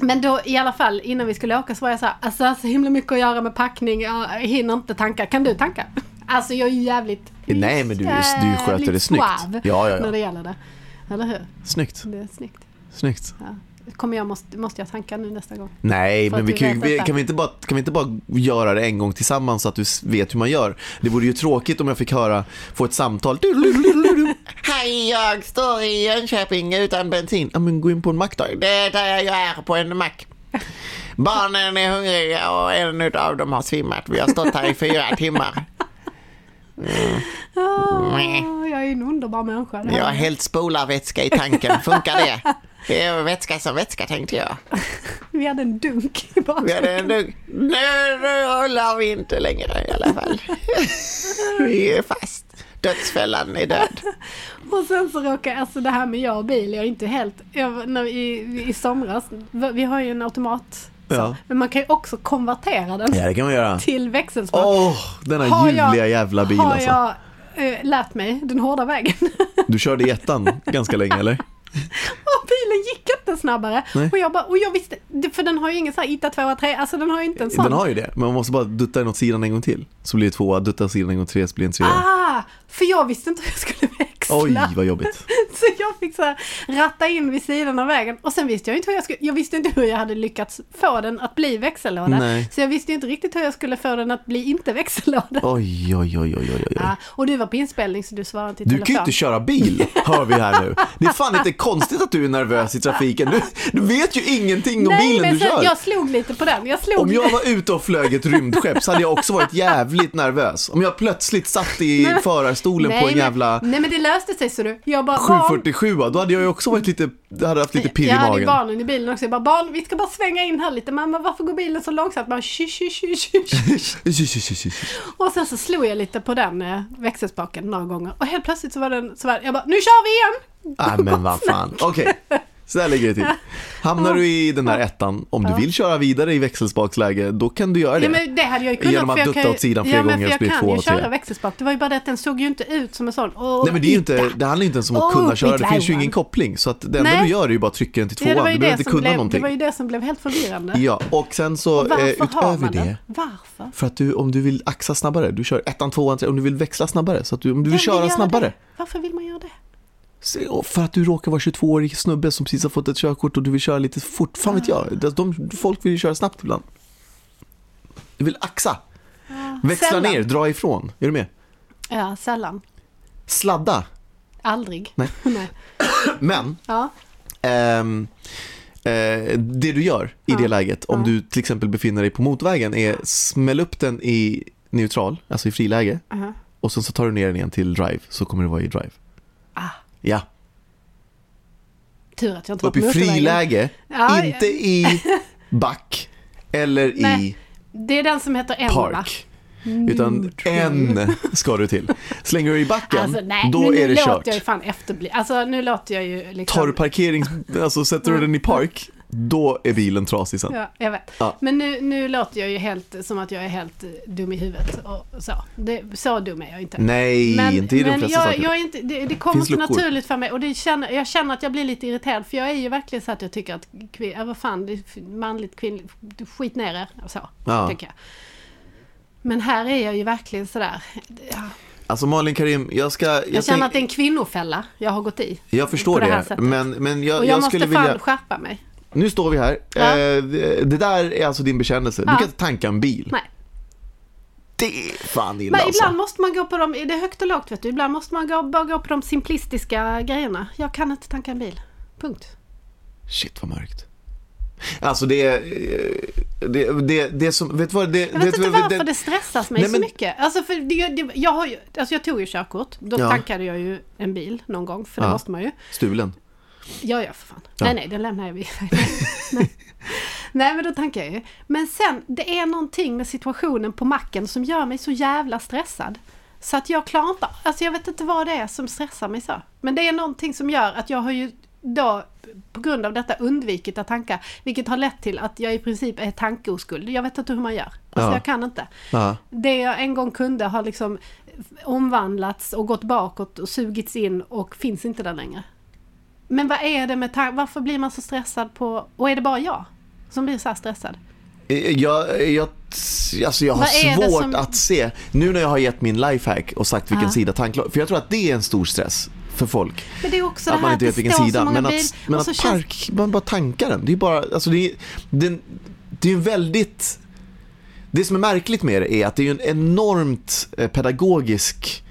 men då i alla fall innan vi skulle åka så var jag så här, alltså, alltså himla mycket att göra med packning. Jag hinner inte tanka. Kan du tanka? Alltså jag är ju jävligt. Nej, men du du sköter det snyggt. Ja, ja, ja. När det gäller det. Eller hur? Snyggt. Det är snyggt. Snyggt. Ja. Kommer jag måste, måste jag tanka nu nästa gång? Nej, för men vi kan, vi, kan, vi inte bara, kan vi inte bara göra det en gång tillsammans så att du vet hur man gör? Det vore ju tråkigt om jag fick höra, få ett samtal. Hej, jag står i Jönköping utan bensin. Ja, men gå in på en mack då. Det där jag är på en mack. Barnen är hungriga och en av dem har svimmat. Vi har stått här i fyra timmar. Mm. Oh, jag är en underbar människa. Jag har helt spolarvätska i tanken. Funkar det? Det är vätska som vätska, tänkte jag. Vi hade en dunk i baken. Vi hade en dunk. Nu, nu håller vi inte längre i alla fall. Vi är fast. Dödsfällan är död. Och sen så råkar, alltså det här med jag och bil, jag är inte helt, jag, när, i, i somras, vi har ju en automat. Ja. Men man kan ju också konvertera den ja, det kan man göra. Till växelspråk. Åh, oh, den här har ljuvliga jag, jävla bil har alltså. Jag eh, lärt mig den hårda vägen. Du körde i ettan ganska länge, eller? Och bilen gick inte snabbare. Och jag, bara, och jag visste, för den har ju ingen så här I T A två A tre, alltså den har ju inte en sån. Den har ju det, men man måste bara dutta den åt sidan en gång till. Så blir det tvåa, dutta åt sidan en gång till, tre så blir det en trea. Ah, för jag visste inte hur jag skulle växla. Oj, vad jobbigt. Så jag fick så här ratta in vid sidan av vägen. Och sen visste jag inte hur jag skulle, jag visste inte hur jag hade lyckats få den att bli växellåda. Nej. Så jag visste inte riktigt hur jag skulle få den att bli inte växellåda. Oj, oj, oj, oj, oj, oj. Ah, och du var på inspelning så du svarade inte i telefon. Du kan ju inte köra bil, hör vi här nu. Det är fan inte konstigt att du är nervös i trafiken. Du, du vet ju ingenting om nej, bilen men du kör. Jag slog lite på den. Jag slog om jag var ute och flög ett rymdskepp så hade jag också varit jävligt nervös. Om jag plötsligt satt i nej, förarstolen nej, på en men, jävla... Nej, men det löste sig så du. Jag bara, sju fyrtiosju, då hade jag ju också varit lite... Hade haft lite pirr i magen. Jag hade barnen i bilen också. Jag bara, barn, vi ska bara svänga in här lite. Mamma, varför går bilen så långsamt? Bara, tju, tju, tju, tju, tju. Och sen så slog jag lite på den växelspaken några gånger. Och helt plötsligt så var den så var jag bara, nu kör vi igen! Nej, ah, men vad fan. Okej, okay. Så där ligger det till. Hamnar du i den här ettan, om du vill köra vidare i växelspaksläge, då kan du göra det. Ja, men det hade jag ju kunnat. Genom att dutta åt sidan flera ja, gånger. Jag kan ju köra växelspak. Det var ju bara det att den såg ju inte ut som en sån. Oh, nej, men det, är ju inte, det handlar ju inte ens om att oh, kunna köra. Det finns ju ingen koppling. Så att det enda nej. du gör är ju bara att trycka den till tvåan. Ja, du behöver inte kunna blev, någonting. Det var ju det som blev helt förvirrande. Ja, och sen så och eh, utöver det. Varför? För att du, om du vill axa snabbare, du kör ettan, tvåan, trean. Om du vill växla snabbare, så att du, om du vill köra vill snabbare. Det. Varför vill man göra det? För att du råkar vara tjugotvåårig snubbe som precis har fått ett körkort och du vill köra lite fort. Fan vet jag, de, folk vill ju köra snabbt ibland. Du vill axa. Växla sällan. Ner, dra ifrån. Är du med? Ja, sällan. Sladda. Aldrig. Nej. Nej. Men ja. ehm, eh, det du gör i ja. det läget, om ja. du till exempel befinner dig på motvägen, är smäll upp den i neutral, alltså i friläge. Uh-huh. Och sen så tar du ner den igen till drive, så kommer du vara i drive. Ah. Ja. Tur att jag inte upp i friläge, ja, inte ja. i back eller nej, i det är den som heter en park. Back. Utan en ska du till. Slänger du i backen, alltså, nej, då nu, är det kört. Nu låter jag ju fan efterbli. Alltså nu låter jag ju liksom... Tar du parkering, alltså sätter du den i park, då är bilen trasig sen. Ja, jag vet. Ja. Men nu, nu låter jag ju helt som att jag är helt dum i huvudet och så. Det, så dum är jag inte. Nej, men, inte i de men flesta jag, saker. Jag är inte, det, det kommer så naturligt för mig och det känner, jag känner att jag blir lite irriterad för jag är ju verkligen så att jag tycker att kvin, vad fan, det är manligt kvinnligt, skit ner er och så, ja. tycker jag. Men här är jag ju verkligen sådär. Ja. Alltså Malin Karim, jag ska... Jag, jag känner tänk... att det är en kvinnofälla jag har gått i. Jag förstår det, det men, men jag, jag, jag måste skulle vilja... skärpa mig. nu står vi här. Ja. Eh, det, det där är alltså din bekännelse. Ja. Du kan inte tanka en bil. Nej. Det är fan illa. Men ibland alltså. måste man gå på dem, det är högt och lågt vet du. Ibland måste man gå, bara gå på de simplistiska grejerna. Jag kan inte tanka en bil. Punkt. Shit vad mörkt. Alltså det det det det som vet vad det, jag vet inte varför det, det stressas mig nej, men, så mycket. Alltså för det, det, jag har ju, alltså jag tog ju körkort. Då ja. tankade jag ju en bil någon gång för det ja. måste man ju. Stulen. Ja ja för fan. Ja. Nej nej, den lämnar jag vid. nej. nej men då tankar jag ju. Men sen det är någonting med situationen på macken som gör mig så jävla stressad. Så att jag klarar inte. Alltså jag vet inte vad det är som stressar mig så. Men det är någonting som gör att jag har ju då på grund av detta undvikit att tanka, vilket har lett till att jag i princip är tankeoskuld. Jag vet inte hur man gör. Alltså ja. jag kan inte. Ja. Det jag en gång kunde har liksom omvandlats och gått bakåt och sugits in och finns inte där längre. Men vad är det med ta- varför blir man så stressad på, och är det bara jag som blir så här stressad? Jag, jag, alltså jag har svårt som... att se nu när jag har gett min lifehack och sagt vilken ja. sida tanklåg, för jag tror att det är en stor stress för folk. Men det är också att det här att man inte vet vilken sida, men att, men att park, känns... man bara tankar den. Det är bara, alltså det är, det, det är väldigt. Det som är märkligt med det är att det är en enormt pedagogisk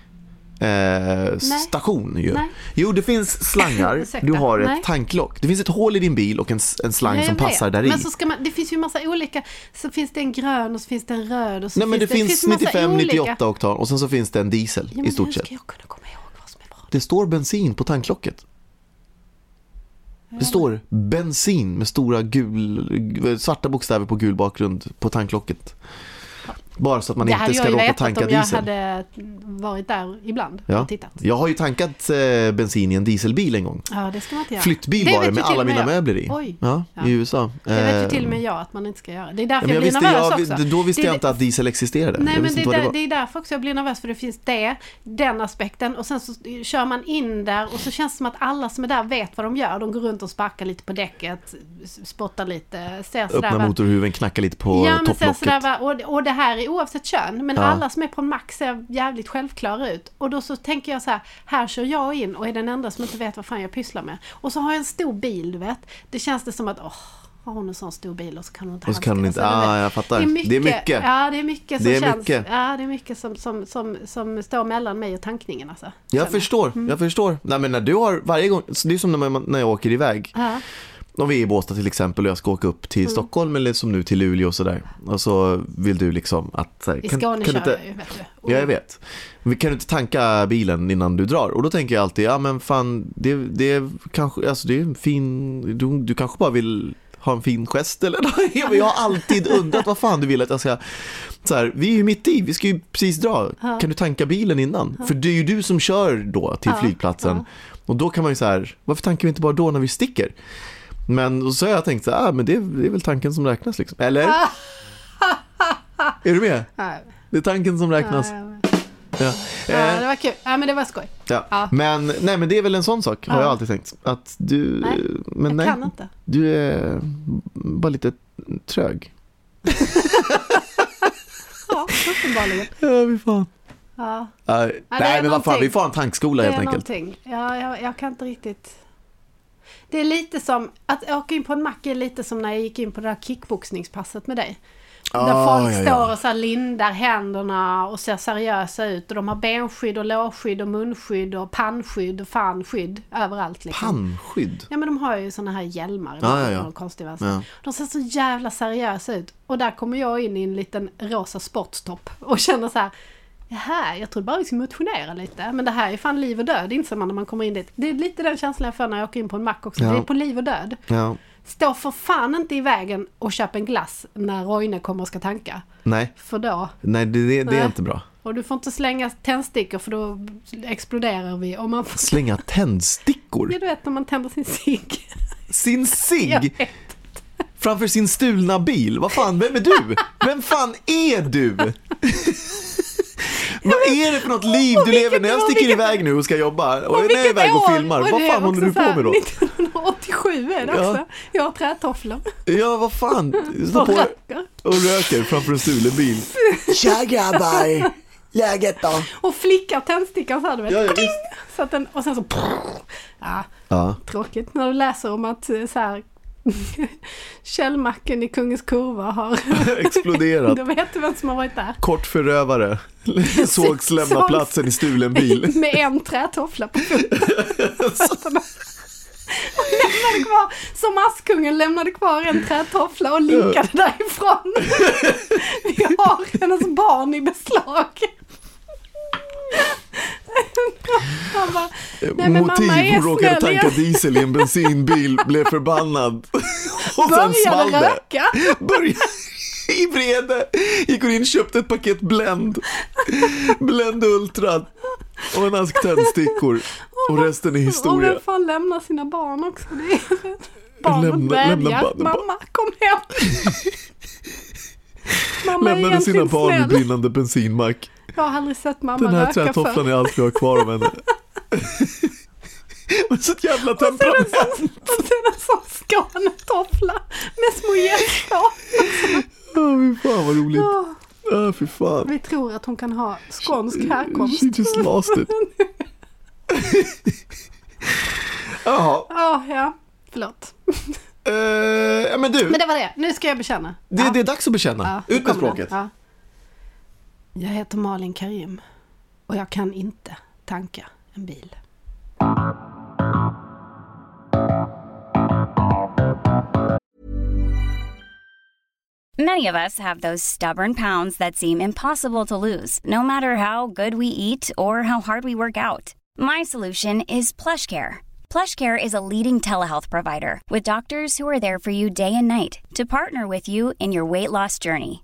eh, station ju. Nej. Jo, det finns slangar. Du har ett Nej. tanklock. Det finns ett hål i din bil och en, en slang som passar där i. Men så ska man, det finns ju massa olika. Så finns det en grön och så finns det en röd och så Nej, men finns det, det finns nittiofem nittioåtta oktan och sen så finns det en diesel ja, i stort sett. Det står bensin på tanklocket. Det står bensin med stora gul, svarta bokstäver på gul bakgrund på tanklocket. Bara så att man inte ska råka tanka diesel. Det hade jag vetat om jag hade varit där ibland ja. och tittat. Jag har ju tankat eh, bensin i en dieselbil en gång. Ja, det ska man inte göra. Flyttbil var det med alla mina jag. möbler i. Oj. Ja, ja. I U S A. Det vet ju till och med jag att man inte ska göra. Det är därför ja, jag, jag blir nervös jag, också. Då visste det, jag inte att diesel existerade. Nej, men det, det, det, det är därför också jag blir nervös. För det finns det, den aspekten. Och sen så kör man in där. Och så känns det som att alla som är där vet vad de gör. De går runt och sparkar lite på däcket. Spottar lite. Öppnar motorhuven, knackar lite på topplocket. Och det här oavsett kön, men ja. alla som är på en max ser jävligt självklara ut, och då så tänker jag så här, här kör jag in och är den enda som inte vet vad fan jag pysslar med, och så har jag en stor bil, du vet, det känns det som att åh, har hon en sån stor bil och så kan hon inte, kan hon inte. Ah, jag fattar. Det är mycket, det är mycket. Ja, det är mycket som det är känns mycket. Ja, det är mycket som, som, som, som står mellan mig och tankningen alltså. Jag känner. förstår, mm. jag förstår nej, men när du har varje gång, det är som när, man, när jag åker iväg ja. Om vi är i Båstad till exempel och jag ska åka upp till mm. Stockholm eller som nu till Luleå och sådär. Och så vill du liksom att... Här, I kan, Skåne kan kör jag ju, vet du. Ja, jag vet. Vi kan inte tanka bilen innan du drar. Och då tänker jag alltid, ja men fan, det, det, kanske, alltså, det är en fin... Du, du kanske bara vill ha en fin gest eller något. Jag har alltid undrat vad fan du vill att jag ska... Så här, vi är ju mitt i, vi ska ju precis dra. Ja. Kan du tanka bilen innan? Ja. För det är ju du som kör då till ja. flygplatsen. Ja. Och då kan man ju så här, varför tankar vi inte bara då när vi sticker? Men så har jag tänkt så här, ah, men det är, det är väl tanken som räknas liksom. Eller? Är du med? Nej. Det är tanken som räknas. Nej, ja. Ja, det var kul. Ja, men det var skoj. Ja. Ja. Men nej, men det är väl en sån sak ja. har jag alltid tänkt att du nej, men jag nej, kan inte. Du är bara lite trög. Ja, uppenbarligen. Ja, vi fan. Ja. Nej, ja, nej men vad fan, vi får en tankskola helt enkelt. Ja, jag, jag kan inte riktigt. Det är lite som, att åka in på en mack är lite som när jag gick in på det där kickboxningspasset med dig. Oh, där folk ja, ja. står och så här lindar händerna och ser seriösa ut. Och de har benskydd och lårskydd och munskydd och pannskydd och fanskydd överallt. Liksom. Pannskydd? Ja, men de har ju såna här hjälmar. Ah, ja, ja. Konstiga, alltså. ja. De ser så jävla seriösa ut. Och där kommer jag in i en liten rosa sportstopp och känner så här... Jaha, jag tror bara vi ska motionera lite. Men det här är fan liv och död, inser man när man kommer in dit. Det är lite den känslan jag får när jag åker in på en mack också. Ja. Det är på liv och död. Ja. Stå för fan inte i vägen och köp en glass när Roine kommer och ska tanka. Nej. För då... Nej, det, det, det är Nej. inte bra. Och du får inte slänga tändstickor för då exploderar vi. Och man får... Slänga tändstickor? Ja, du vet när man tänder sin cigg. Sin cigg? Framför sin stulna bil? Vad fan, vem är du? Vem fan är du? Vad är det för något liv du lever när jag sticker vilket, iväg nu och ska jobba? Och, och när jag iväg och filmar, och vad fan håller du på med då? nittonhundraåttiosju är det ja. också. Jag har trätofflor. Ja, vad fan. Står och på röker. Och röker framför en stulen bil. Tja grabbar, läget då? Och flickar tändstickan så här, du vet. Ja, ja, så att den, och sen så... Ja. Ja. Tråkigt när du läser om att så här... Källmacken i Kungens Kurva har exploderat. Då vet du vem som har varit där. Kort förövare sågs lämna platsen i stulen bil med en trätoffla på foten. Lämnade kvar, som Askungen lämnade kvar en trätoffla och linkade därifrån. Vi har hennes barn i beslag. Han bara, nej, men motiv, mamma är hon råkade tanka diesel i en bensinbil, blev förbannad och sen small det. Röka. Började i vrede, gick in, köpte ett paket Blend Blend Ultra och en ask tändstickor. Och resten är historia. Och vem fan lämnar sina barn också? Det är barnen vädjar, mamma kom hem. Mamma lämnade sina barn i brinnande bensinmack. Jag har aldrig sett mamma röka. Den här trätofflan är allt vi har kvar av henne. Men så ett jävla temperament. Och sen en sån skanetoffla med små gäster. Åh, oh, fy fan vad roligt. Åh, oh. oh, fy fan. Vi tror att hon kan ha skånsk härkomst. She just lost it. Jaha. Ja, ja. Förlåt. Uh, ja, men du. Men det var det. Nu ska jag bekänna. Det, ja. det är dags att bekänna. Ja, ut med språket. Ja. Jag heter Malin Karim och jag kan inte tanka en bil. Many of us have those stubborn pounds that seem impossible to lose, no matter how good we eat or how hard we work out. My solution is PlushCare. PlushCare is a leading telehealth provider with doctors who are there for you day and night to partner with you in your weight loss journey.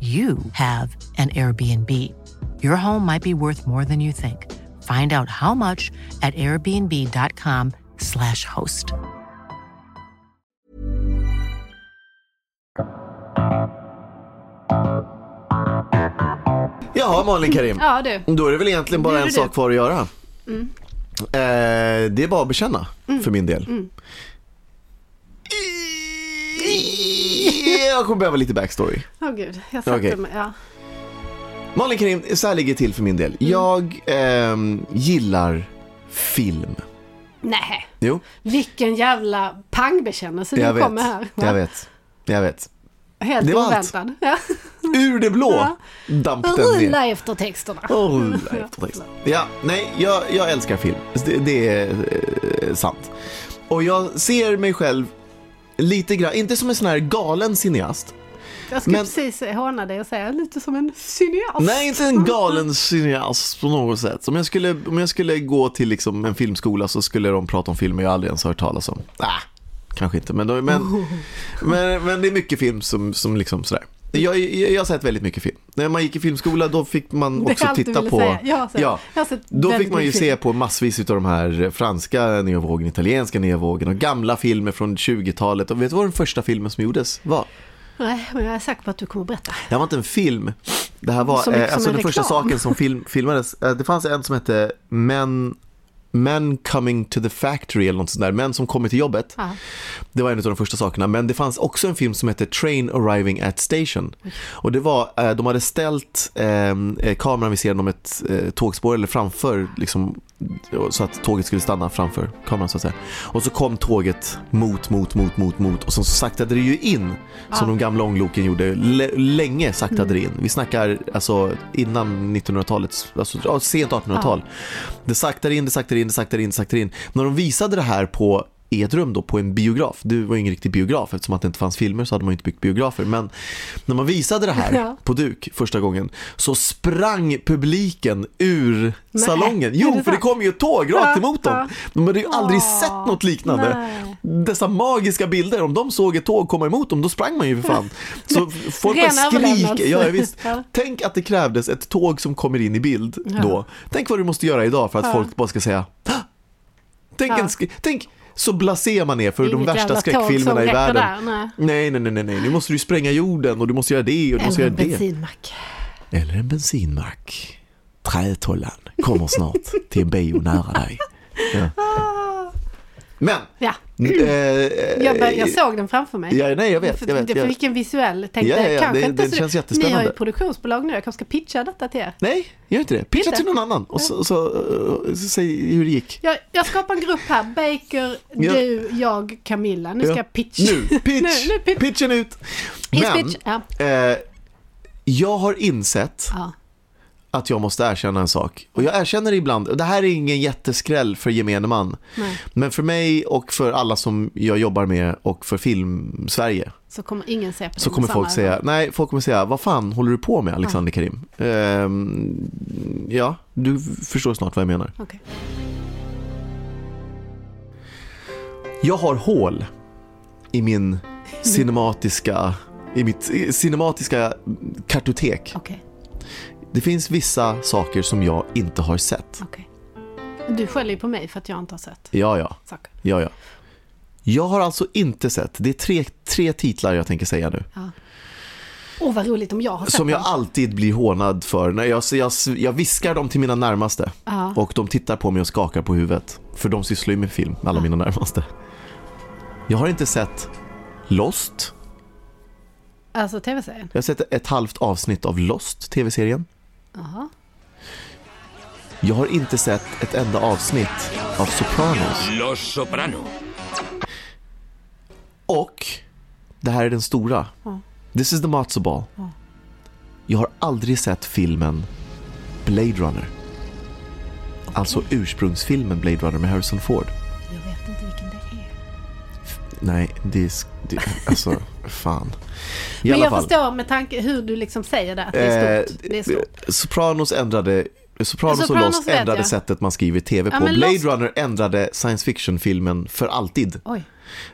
you have an Airbnb. Your home might be worth more than you think. Find out how much at airbnb.com slash host. Ja, Malin Karim. Ja, du. Då är det väl egentligen bara en du. sak kvar att göra. Mm. Eh, det är bara att bekänna mm. för min del. Mm. Jag kommer behöva lite backstory. Åh oh, gud, jag satte okay. mig, ja. Malin Karim, så här ligger det till för min del. Mm. Jag eh, gillar film. Nej. Jo. Vilken jävla pangbekännelse du kommer här. Va? Jag vet, jag vet. Helt oväntad. Ja. Ur det blå ja. damp den ner. Rulla efter texterna. Rulla efter texterna. Ja, nej, jag, jag älskar film. Det, det är eh, sant. Och jag ser mig själv lite grann, inte som en sån här galen cineast. Jag skulle men... precis håna dig och säga lite som en cineast. Nej, inte en galen cineast på något sätt. Om jag skulle, om jag skulle gå till liksom en filmskola så skulle de prata om filmer jag aldrig ens hört talas om. Nej, äh, kanske inte. Men, men, men, men det är mycket film som, som liksom sådär. Jag, jag, jag har sett väldigt mycket film. När man gick i filmskola då fick man också titta på jag sett, ja, jag då fick man ju film. Se på massvis av de här franska nya vågen, italienska nya vågen och gamla filmer från tjugotalet. Och vet du vad den första filmen som gjordes var? Nej, men jag är säker på att du kommer att berätta. Det var inte en film. Det här var som, eh, som alltså den reklam. Första saken som film, filmades. Eh, det fanns en som hette Men... Men coming to the factory eller något sånt där. Män som kommer till jobbet. Aha. Det var en av de första sakerna. Men det fanns också en film som hette Train Arriving at Station. Och det var, de hade ställt eh, kameran vid sidan om ett eh, tågspår eller framför liksom, så att tåget skulle stanna framför kameran så att säga. Och så kom tåget mot, mot, mot, mot, mot. Och så saktade det ju in som ah. de gamla ångloken gjorde. L- länge saktade mm. det in. Vi snackar alltså innan nittonhundratalet, alltså sent artonhundratal. Ah. Det saktade in, det saktade in. Det saktade in, det saktade in. När de visade det här på i ett rum då, på en biograf. Du var ju ingen riktig biograf eftersom att det inte fanns filmer så hade man inte byggt biografer. Men när man visade det här ja. På duk första gången så sprang publiken ur nej, salongen. Jo, det för sant? Det kom ju ett tåg rakt emot ja, dem. De hade ju aldrig åh, sett något liknande. Nej. Dessa magiska bilder. Om de såg ett tåg komma emot dem, då sprang man ju för fan. Så folk bara skriker. Ja, visst. Ja. Tänk att det krävdes ett tåg som kommer in i bild ja. Då. Tänk vad du måste göra idag för att ja. Folk bara ska säga tänk ja. En sk- tänk så blasé man är för de värsta skräckfilmerna i världen. Där, nej. nej, nej, nej, nej. Nu måste du spränga jorden och du måste göra det och du måste göra det. Eller en bensinmack. Eller en bensinmack. Trätollan kommer snart till en bio nära dig. Ja. Men ja. Mm. Äh, jag, bör, jag såg den framför mig. Ja, nej, jag vet. Jag vet jag. För vilken visuell tänkte ja, ja, ja, kanske det, inte. Det så, känns jättespännande. Ni har ju produktionsbolag nu. Jag kanske ska pitcha detta till er. Nej, gör inte det. Pitcha till någon annan. Och så, så, så, så säg hur det gick. Jag, jag skapar en grupp här. Baker, ja. Du, jag, Camilla. Nu ska ja. Jag pitcha. Nu, pitch. nu, nu, pitch. Pitchen ut. His Men, pitch. Ja. Eh, jag har insett... Ja. Att jag måste erkänna en sak. Och jag erkänner det ibland. Och det här är ingen jätteskräll för gemene man. Nej. Men för mig och för alla som jag jobbar med och för film Sverige så kommer ingen säga på så kommer folk samma. Säga nej, folk kommer säga vad fan håller du på med Alexander nej. Karim? Ehm, ja, du förstår snart vad jag menar. Okay. Jag har hål i min cinematiska i mitt cinematiska kartotek. Okej. Okay. Det finns vissa saker som jag inte har sett. Okay. Du skäller på mig för att jag inte har sett. Ja, ja. Saker. Ja, ja. Jag har alltså inte sett. Det är tre, tre titlar jag tänker säga nu. Ja. Oh, vad roligt om jag har sett som jag dem. Alltid blir hånad för. När jag, jag, jag viskar dem till mina närmaste. Ja. Och de tittar på mig och skakar på huvudet. För de sysslar ju med film, alla ja. Mina närmaste. Jag har inte sett Lost. Alltså tv-serien. Jag har sett ett halvt avsnitt av Lost, tv-serien. Aha. Jag har inte sett ett enda avsnitt av Sopranos. Los Soprano. Och det här är den stora. Oh. This is the matzo ball. Oh. Jag har aldrig sett filmen Blade Runner. Okay. Alltså ursprungsfilmen Blade Runner med Harrison Ford. Jag vet inte vilken det är. F- nej, det är det, alltså fan. I men jag fall. Förstår med tanke hur du liksom säger det att det är stort. Eh, det är stort. Sopranos ändrade Sopranos, Sopranos och Lost ändrade jag. Sättet man skriver tv ja, på. Blade Lost... Runner ändrade science fiction-filmen för alltid. Oj.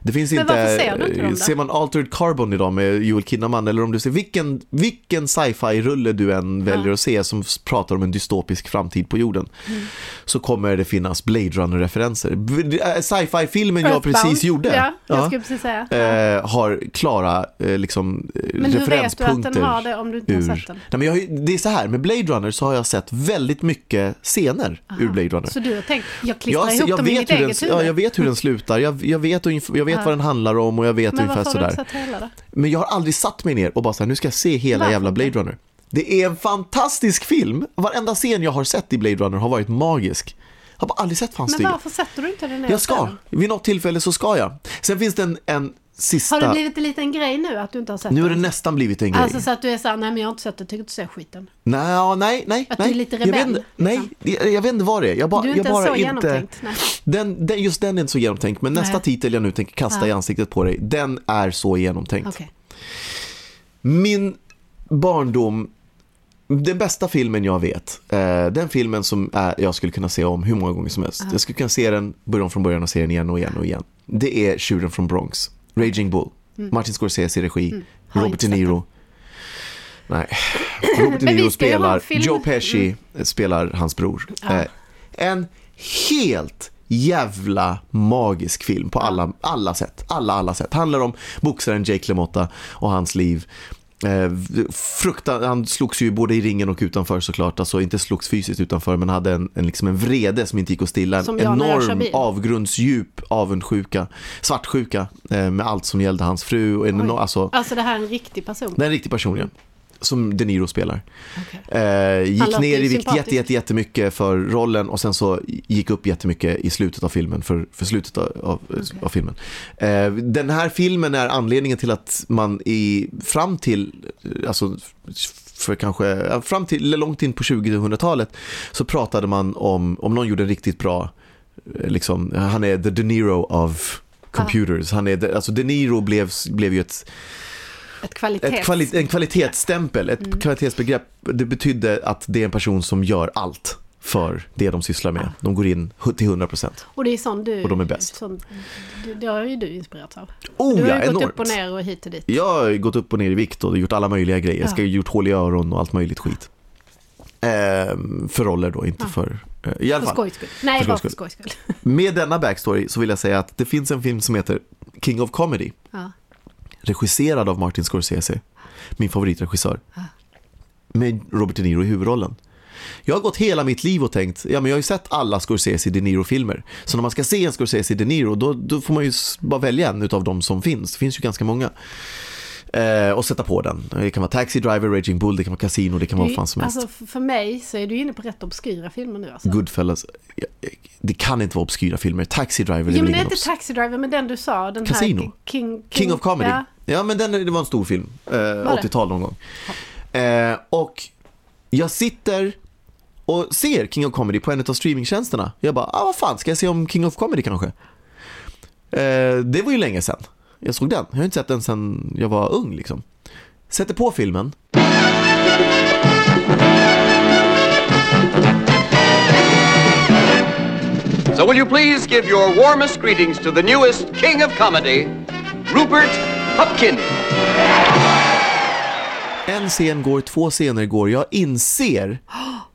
Det finns men inte, ser, du inte ser man Altered Carbon idag med Joel Kinnaman eller om du ser vilken, vilken sci-fi-rulle du än väljer ja. Att se som pratar om en dystopisk framtid på jorden mm. så kommer det finnas Blade Runner-referenser. Sci-fi-filmen Earthbound. Jag precis gjorde ja, jag skulle precis säga. Ja. Har klara liksom, men referenspunkter. Men hur vet du att den har det om du inte har sett den? Nej, men jag, det är så här, med Blade Runner så har jag sett väldigt mycket scener aha. ur Blade Runner. Så du har tänkt, jag klistrar jag, ihop jag dem i mitt eget huvud. Ja, jag vet hur den slutar. Jag, jag vet ungefär jag vet ja. Vad den handlar om och jag vet men ungefär sådär. Men jag har aldrig satt mig ner och bara så här, nu ska jag se hela varför? Jävla Blade Runner. Det är en fantastisk film. Varenda scen jag har sett i Blade Runner har varit magisk. Jag har bara aldrig sett fanns det. Men varför sätter du inte den ner? Jag ska. Vid något tillfälle så ska jag. Sen finns det en, en sista... Har det blivit en liten grej nu att du inte har sett nu den? Nu har det nästan blivit en grej. Alltså så att du är såhär, nej men jag har inte sett det, tycker du ser skiten. Nej, nej, nej. Att nej. Du är lite rebell. Jag vet, nej, jag, jag vet inte vad det är. Jag ba, du är inte jag bara så inte, genomtänkt. Den, den, just den är inte så genomtänkt, men nej. Nästa titel jag nu tänker kasta ja. I ansiktet på dig, den är så genomtänkt. Okay. Min barndom, den bästa filmen jag vet, eh, den filmen som är, jag skulle kunna se om hur många gånger som helst. Ja. Jag skulle kunna se den, börja om från början och se den igen och igen och igen. Det är Tjuren från Bronx. Raging Bull, mm. Martin Scorsese i regi, mm. Robert De Niro. Nej. Robert De Niro spelar, Joe Pesci mm. spelar hans bror. Ja. En helt jävla magisk film på alla, alla sätt. Alla, alla sätt. Handlar om boxaren Jake LaMotta och hans liv. Eh, fruktan, han slogs ju både i ringen och utanför såklart. Alltså inte slogs fysiskt utanför, men hade en, en, liksom en vrede som inte gick att stilla. En enorm avgrundsdjup avundsjuka, svartsjuka eh, med allt som gällde hans fru. Och en, alltså, alltså det här är en riktig person. Det är en riktig person, ja. Som De Niro spelar. Okay. Eh, gick ner i vikt jätte, jätte, jättemycket för rollen och sen så gick upp jättemycket i slutet av filmen för, för slutet av, av, okay. av filmen. Eh, den här filmen är anledningen till att man i fram till alltså för kanske fram till långt in på tjugohundratalet så pratade man om om någon gjorde en riktigt bra liksom han är the De Niro of computers. Ah. Han är alltså De Niro blev blev ju ett Ett kvalitets... ett kvali- en kvalitetsstämpel, ett mm. kvalitetsbegrepp. Det betydde att det är en person som gör allt för det de sysslar med. Ja. De går in till hundra procent. Och det är sån du, och de är bäst. Sån, det har ju du inspirerats av. Oh, du har ju ja, gått enormt. Upp och ner och hit och dit. Jag har gått upp och ner i vikt och gjort alla möjliga grejer. Ja. Jag har gjort hål i öron och allt möjligt skit. Ehm, för roller då, inte ja. för... I alla fall. För skojskull. Nej, för skojskull. Med denna backstory så vill jag säga att det finns en film som heter King of Comedy. Ja. Regisserad av Martin Scorsese, min favoritregissör, med Robert De Niro i huvudrollen. Jag har gått hela mitt liv och tänkt, ja, men jag har ju sett alla Scorsese De Niro-filmer. Så när man ska se en Scorsese De Niro, då, då får man ju bara välja en av dem som finns. Det finns ju ganska många. Eh, och sätta på den. Det kan vara Taxi Driver, Raging Bull, det kan vara Casino, det kan vara vad fan som helst. Alltså för mig så är du inne på rätt obskyra filmer nu alltså. Goodfellas. Det kan inte vara obskyra filmer. Taxi Driver. Jo, men det är inte obs- Taxi Driver, men den du sa, den Casino. Här King, King, King of Comedy. Ja, ja, men den, det var en stor film. Eh, åttiotal någon gång. Eh, och jag sitter och ser King of Comedy på en av streamingtjänsterna. Jag bara, ah, vad fan, ska jag se om King of Comedy kanske? Eh, det var ju länge sedan. Jag såg den. Jag har inte sett den sedan jag var ung liksom. Sätter på filmen. So will you please give your warmest greetings to the newest King of Comedy, Rupert Pupkin. En scen går, två scener går. Jag inser,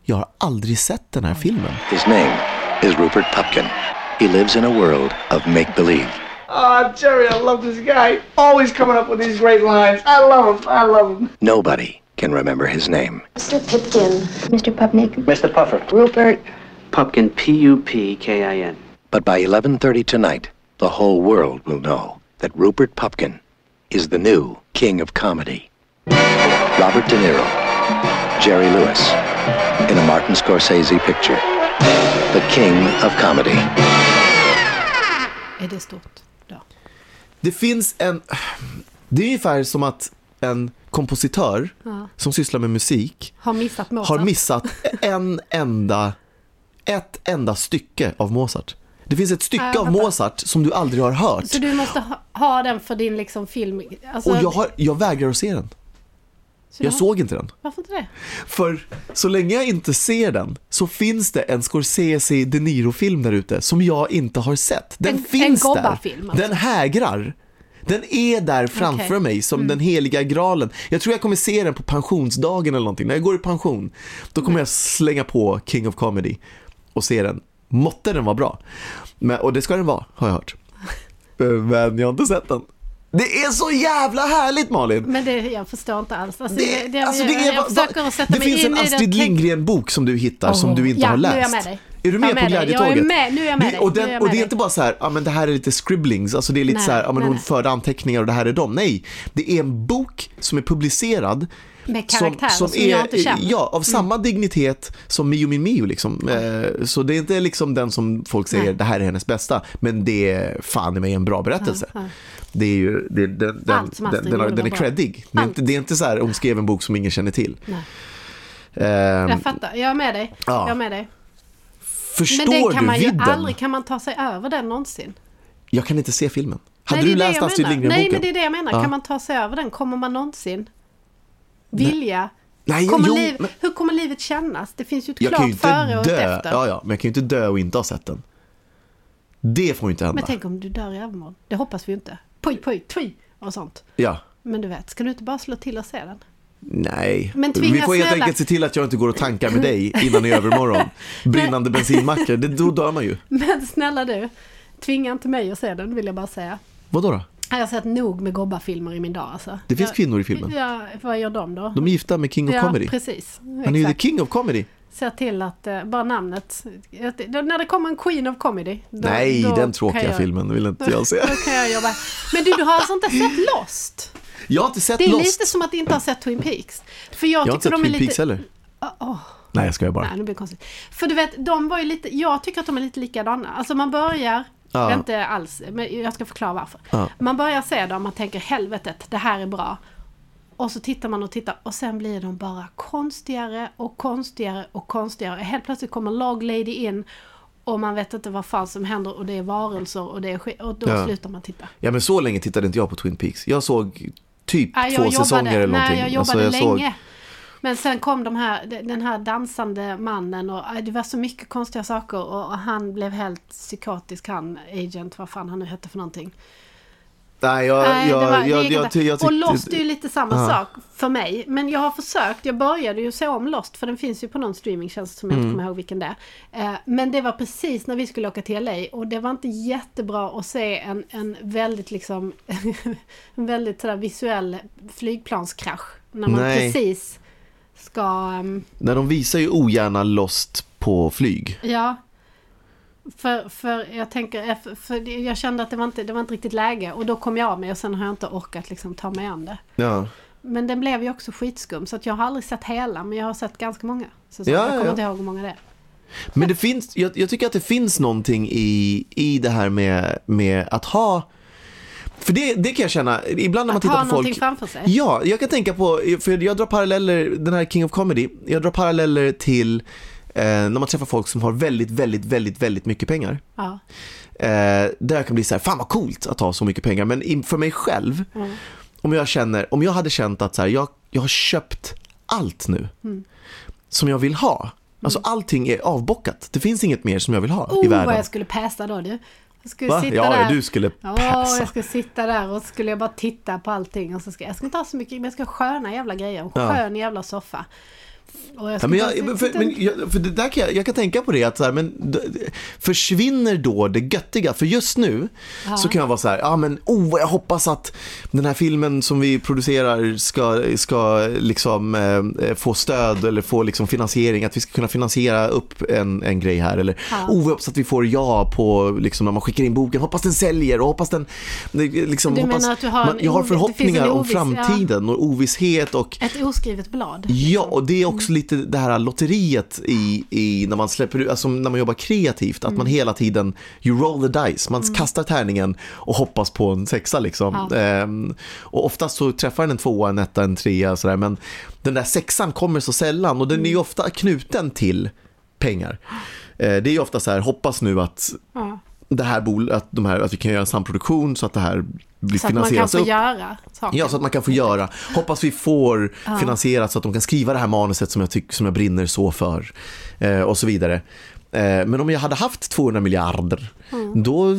jag har aldrig sett den här filmen. His name is Rupert Pupkin. He lives in a world of make-believe. Oh, Jerry, I love this guy. Always coming up with these great lines. I love him. I love him. Nobody can remember his name. Mister Pipkin. Mister Pupnik. Mister Puffer. Rupert. Pupkin, P U P K I N. But by eleven thirty tonight, the whole world will know that Rupert Pupkin is the new King of Comedy. Robert De Niro. Jerry Lewis. In a Martin Scorsese picture. The King of Comedy. Är det stort? Det finns en... Det är ungefär som att en kompositör ja. Som sysslar med musik har missat, har missat en enda, ett enda stycke av Mozart. Det finns ett stycke äh, av Mozart som du aldrig har hört. Så du måste ha, ha den för din liksom, film? Alltså... Och jag, har, jag vägrar att se den. Så jag har... såg inte den. Varför inte det? För så länge jag inte ser den så finns det en Scorsese De Niro-film där ute som jag inte har sett. Den en, finns en där. Film, alltså. Den hägrar. Den är där framför okay. mig som mm. den heliga graalen. Jag tror jag kommer se den på pensionsdagen eller någonting. När jag går i pension, då kommer mm. jag slänga på King of Comedy och se den. Måtte den vara bra. Men, och det ska den vara, har jag hört. Men jag har inte sett den. Det är så jävla härligt, Malin. Men det, jag förstår inte alls. Alltså, det, det, alltså, det, är, jag, jag försöker att sätta det mig finns in en Astrid den... Lindgren-bok som du hittar oh. som du inte ja, har läst. Nu är jag med dig. Är du med, med på Glädjetåget? Jag är med, nu är jag med dig. Och, den, jag och med det är inte bara så här, ja, men det här är lite scribblings. Alltså det är lite nej, så här, ja, men nej, hon nej. förde anteckningar och det här är dem. Nej, det är en bok som är publicerad. Med karaktär som, som, som är, jag inte känner. Ja, av samma mm. dignitet som Mio min Mio liksom. Mm. Så det är inte liksom den som folk säger, nej. det här är hennes bästa. Men det är fan i mig en bra berättelse. Mm. Det är ju, det, den, den, den, den, har, den är creddig. Det är, inte, det är inte så här omskriven bok som ingen känner till. Um, jag fattar, jag är med dig. Ja. Jag är med dig. Förstår men den kan man ju vidden? Aldrig, kan man ta sig över den någonsin? Jag kan inte se filmen. Hade Nej, du läst Astrid Lindgren-boken? Nej, men det är det jag menar. Ja. Kan man ta sig över den? Kommer man någonsin vilja? Nej, kommer jo, liv, men... Hur kommer livet kännas? Det finns ju ett jag klart ju före och efter. Ja, ja, men jag kan ju inte dö och inte ha sett den. Det får ju inte hända. Men tänk om du dör i övermorgon. Det hoppas vi ju inte. Poj, poj, tvi och sånt. Ja. Men du vet, ska du inte bara slå till och se den? Nej, men vi får helt enkelt se till att jag inte går och tankar med dig innan i övermorgon. Brinnande bensinmackor, det, då dör man ju. Men snälla du, tvinga inte mig att se den, vill jag bara säga. Vadå då? Jag har sett nog med gobbafilmer i min dag alltså. Det finns jag, kvinnor i filmen. Ja, vad gör de då? De är gifta med King of ja, Comedy. Precis. Han är exakt. Ju the King of Comedy. Se till att, bara namnet att, då, när det kommer en Queen of Comedy då, nej, då den tråkiga jag, filmen vill inte jag se. Då kan jag jobba. Men du, du har alltså inte sett Lost? Jag har inte sett Lost. Det är Lost. Lite som att inte ha sett Twin Peaks. För jag, jag har inte sett Twin lite... Peaks heller. Oh, oh. Nej, jag ska jag bara. Nej, det blir konstigt. För du vet, de var ju lite, jag tycker att de är lite likadana. Alltså man börjar ah. inte alls, men jag ska förklara varför. Ah. Man börjar se dem, man tänker helvetet, det här är bra. Och så tittar man och tittar och sen blir de bara konstigare och konstigare och konstigare. Helt plötsligt kommer Log Lady in och man vet inte vad fan som händer och det är varelser och det är sk- och då ja. Slutar man titta. Ja, men så länge tittade inte jag på Twin Peaks. Jag såg typ ja, jag två jobbade. säsonger eller någonting. Nej, jag jobbade alltså, jag länge. Såg... Men sen kom de här, den här dansande mannen och det var så mycket konstiga saker och, och han blev helt psykotisk, han agent, vad fan han nu hette för någonting. Nej, jag, Nej jag, var, jag, jag, jag, jag tyck- och Lost är ju lite samma uh. sak för mig. Men jag har försökt, jag började ju se om Lost, för den finns ju på någon streamingtjänst som jag mm. inte kommer ihåg vilken det är. eh, Men det var precis när vi skulle åka till L A och det var inte jättebra att se en, en väldigt liksom en väldigt sådär visuell flygplanskrasch när man Nej. precis ska um... När de visar ju ogärna Lost på flyg. Ja. För, för jag tänker för, för jag kände att det var, inte, det var inte riktigt läge och då kom jag av mig och sen har jag inte orkat liksom ta mig an det. Ja. Men den blev ju också skitskum så att jag har aldrig sett hela, men jag har sett ganska många. Så, så ja, jag kommer ja. inte ihåg hur många det är. Men det finns, jag, jag tycker att det finns någonting i, i det här med, med att ha. För det, det kan jag känna ibland när man att tittar på folk framför sig. Ja, jag kan tänka på, för jag drar paralleller, den här King of Comedy, jag drar paralleller till Eh, när man träffar folk som har väldigt, väldigt, väldigt, väldigt mycket pengar. Ja. Eh, där kan bli så här, fan vad coolt att ha så mycket pengar. Men för mig själv, mm. om jag känner, om jag hade känt att så här, jag, jag har köpt allt nu mm. som jag vill ha. Alltså mm. allting är avbockat. Det finns inget mer som jag vill ha oh, i världen. Vad jag skulle passa då du. Jag skulle Va? sitta ja, där. Du skulle passa. Oh, jag skulle sitta där och skulle jag bara titta på allting. Och så ska, jag ska inte ha så mycket, men jag ska ha sköna jävla grejer. En skön ja. jävla soffa. Jag ja, men jag, för, men jag, för det där kan jag, jag kan tänka på det att så här, men d- försvinner då det göttiga? För just nu ja. så kan jag vara så här, ja men oh, jag hoppas att den här filmen som vi producerar ska, ska liksom eh, få stöd eller få liksom finansiering, att vi ska kunna finansiera upp en, en grej här eller ja. oh, jag hoppas att vi får ja på liksom när man skickar in boken, hoppas den säljer och hoppas den liksom, du hoppas, menar att du har man, jag har förhoppningar oviss, om framtiden ja. och ovisshet och ett oskrivet blad. Ja, och det är också lite det här lotteriet i, i när man släpper, alltså när man jobbar kreativt att mm. man hela tiden, you roll the dice, man mm. kastar tärningen och hoppas på en sexa liksom ja. ehm, och oftast så träffar den en tvåa, en etta, en trea sådär, men den där sexan kommer så sällan och den mm. är ju ofta knuten till pengar. ehm, det är ju ofta så här, hoppas nu att ja. det här bol, att de här, att vi kan göra en samproduktion så att det här blir så finansierat, så att man kan få göra saker. Ja, så att man kan få göra. Hoppas vi får ja. finansierat så att de kan skriva det här manuset som jag tycker, som jag brinner så för eh, och så vidare. Eh, men om jag hade haft tvåhundra miljarder mm. då,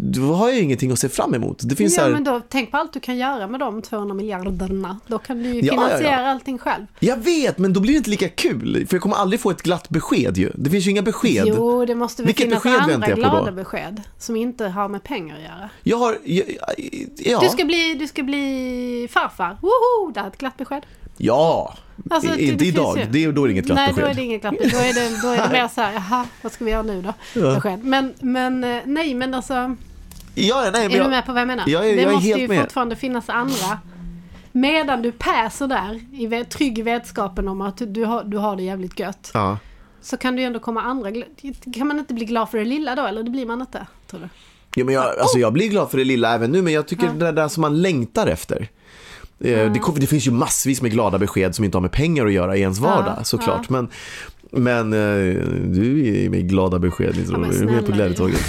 då har jag ingenting att se fram emot. Det finns ja, här... men då tänk på allt du kan göra med de tvåhundra miljarderna. Då kan du ju finansiera ja, ja, ja. allting själv. Jag vet, men då blir det inte lika kul, för jag kommer aldrig få ett glatt besked ju. Det finns ju inga besked. Jo, det måste väl finnas andra glada besked som inte har med pengar att göra. Jag har jag, ja. du ska bli du ska bli farfar. Woho, det är ett glatt besked. Ja, alltså, det, inte det idag. Ju... Det är, då är det inget glatt nej, besked. Nej, då är det inget glatt besked. Då är det, då är det mer så här, jaha, vad ska vi göra nu då? Ja. Men, men nej, men alltså... Ja, nej, men är jag, du med på vad jag menar? Jag, jag, det jag måste ju med. fortfarande finnas andra. Medan du passar där, i trygg i vetskapen om att du har, du har det jävligt gött. Ja. Så kan du ju ändå komma andra... Kan man inte bli glad för det lilla då? Eller det blir man inte, tror du? Ja, men jag, alltså, jag blir glad för det lilla även nu, men jag tycker ja. det där som man längtar efter... Mm. Det, det finns ju massvis med glada besked som inte har med pengar att göra i ens vardag ja, såklart ja. Men, men du är med glada besked ja, men, är du med på Glädjetåget?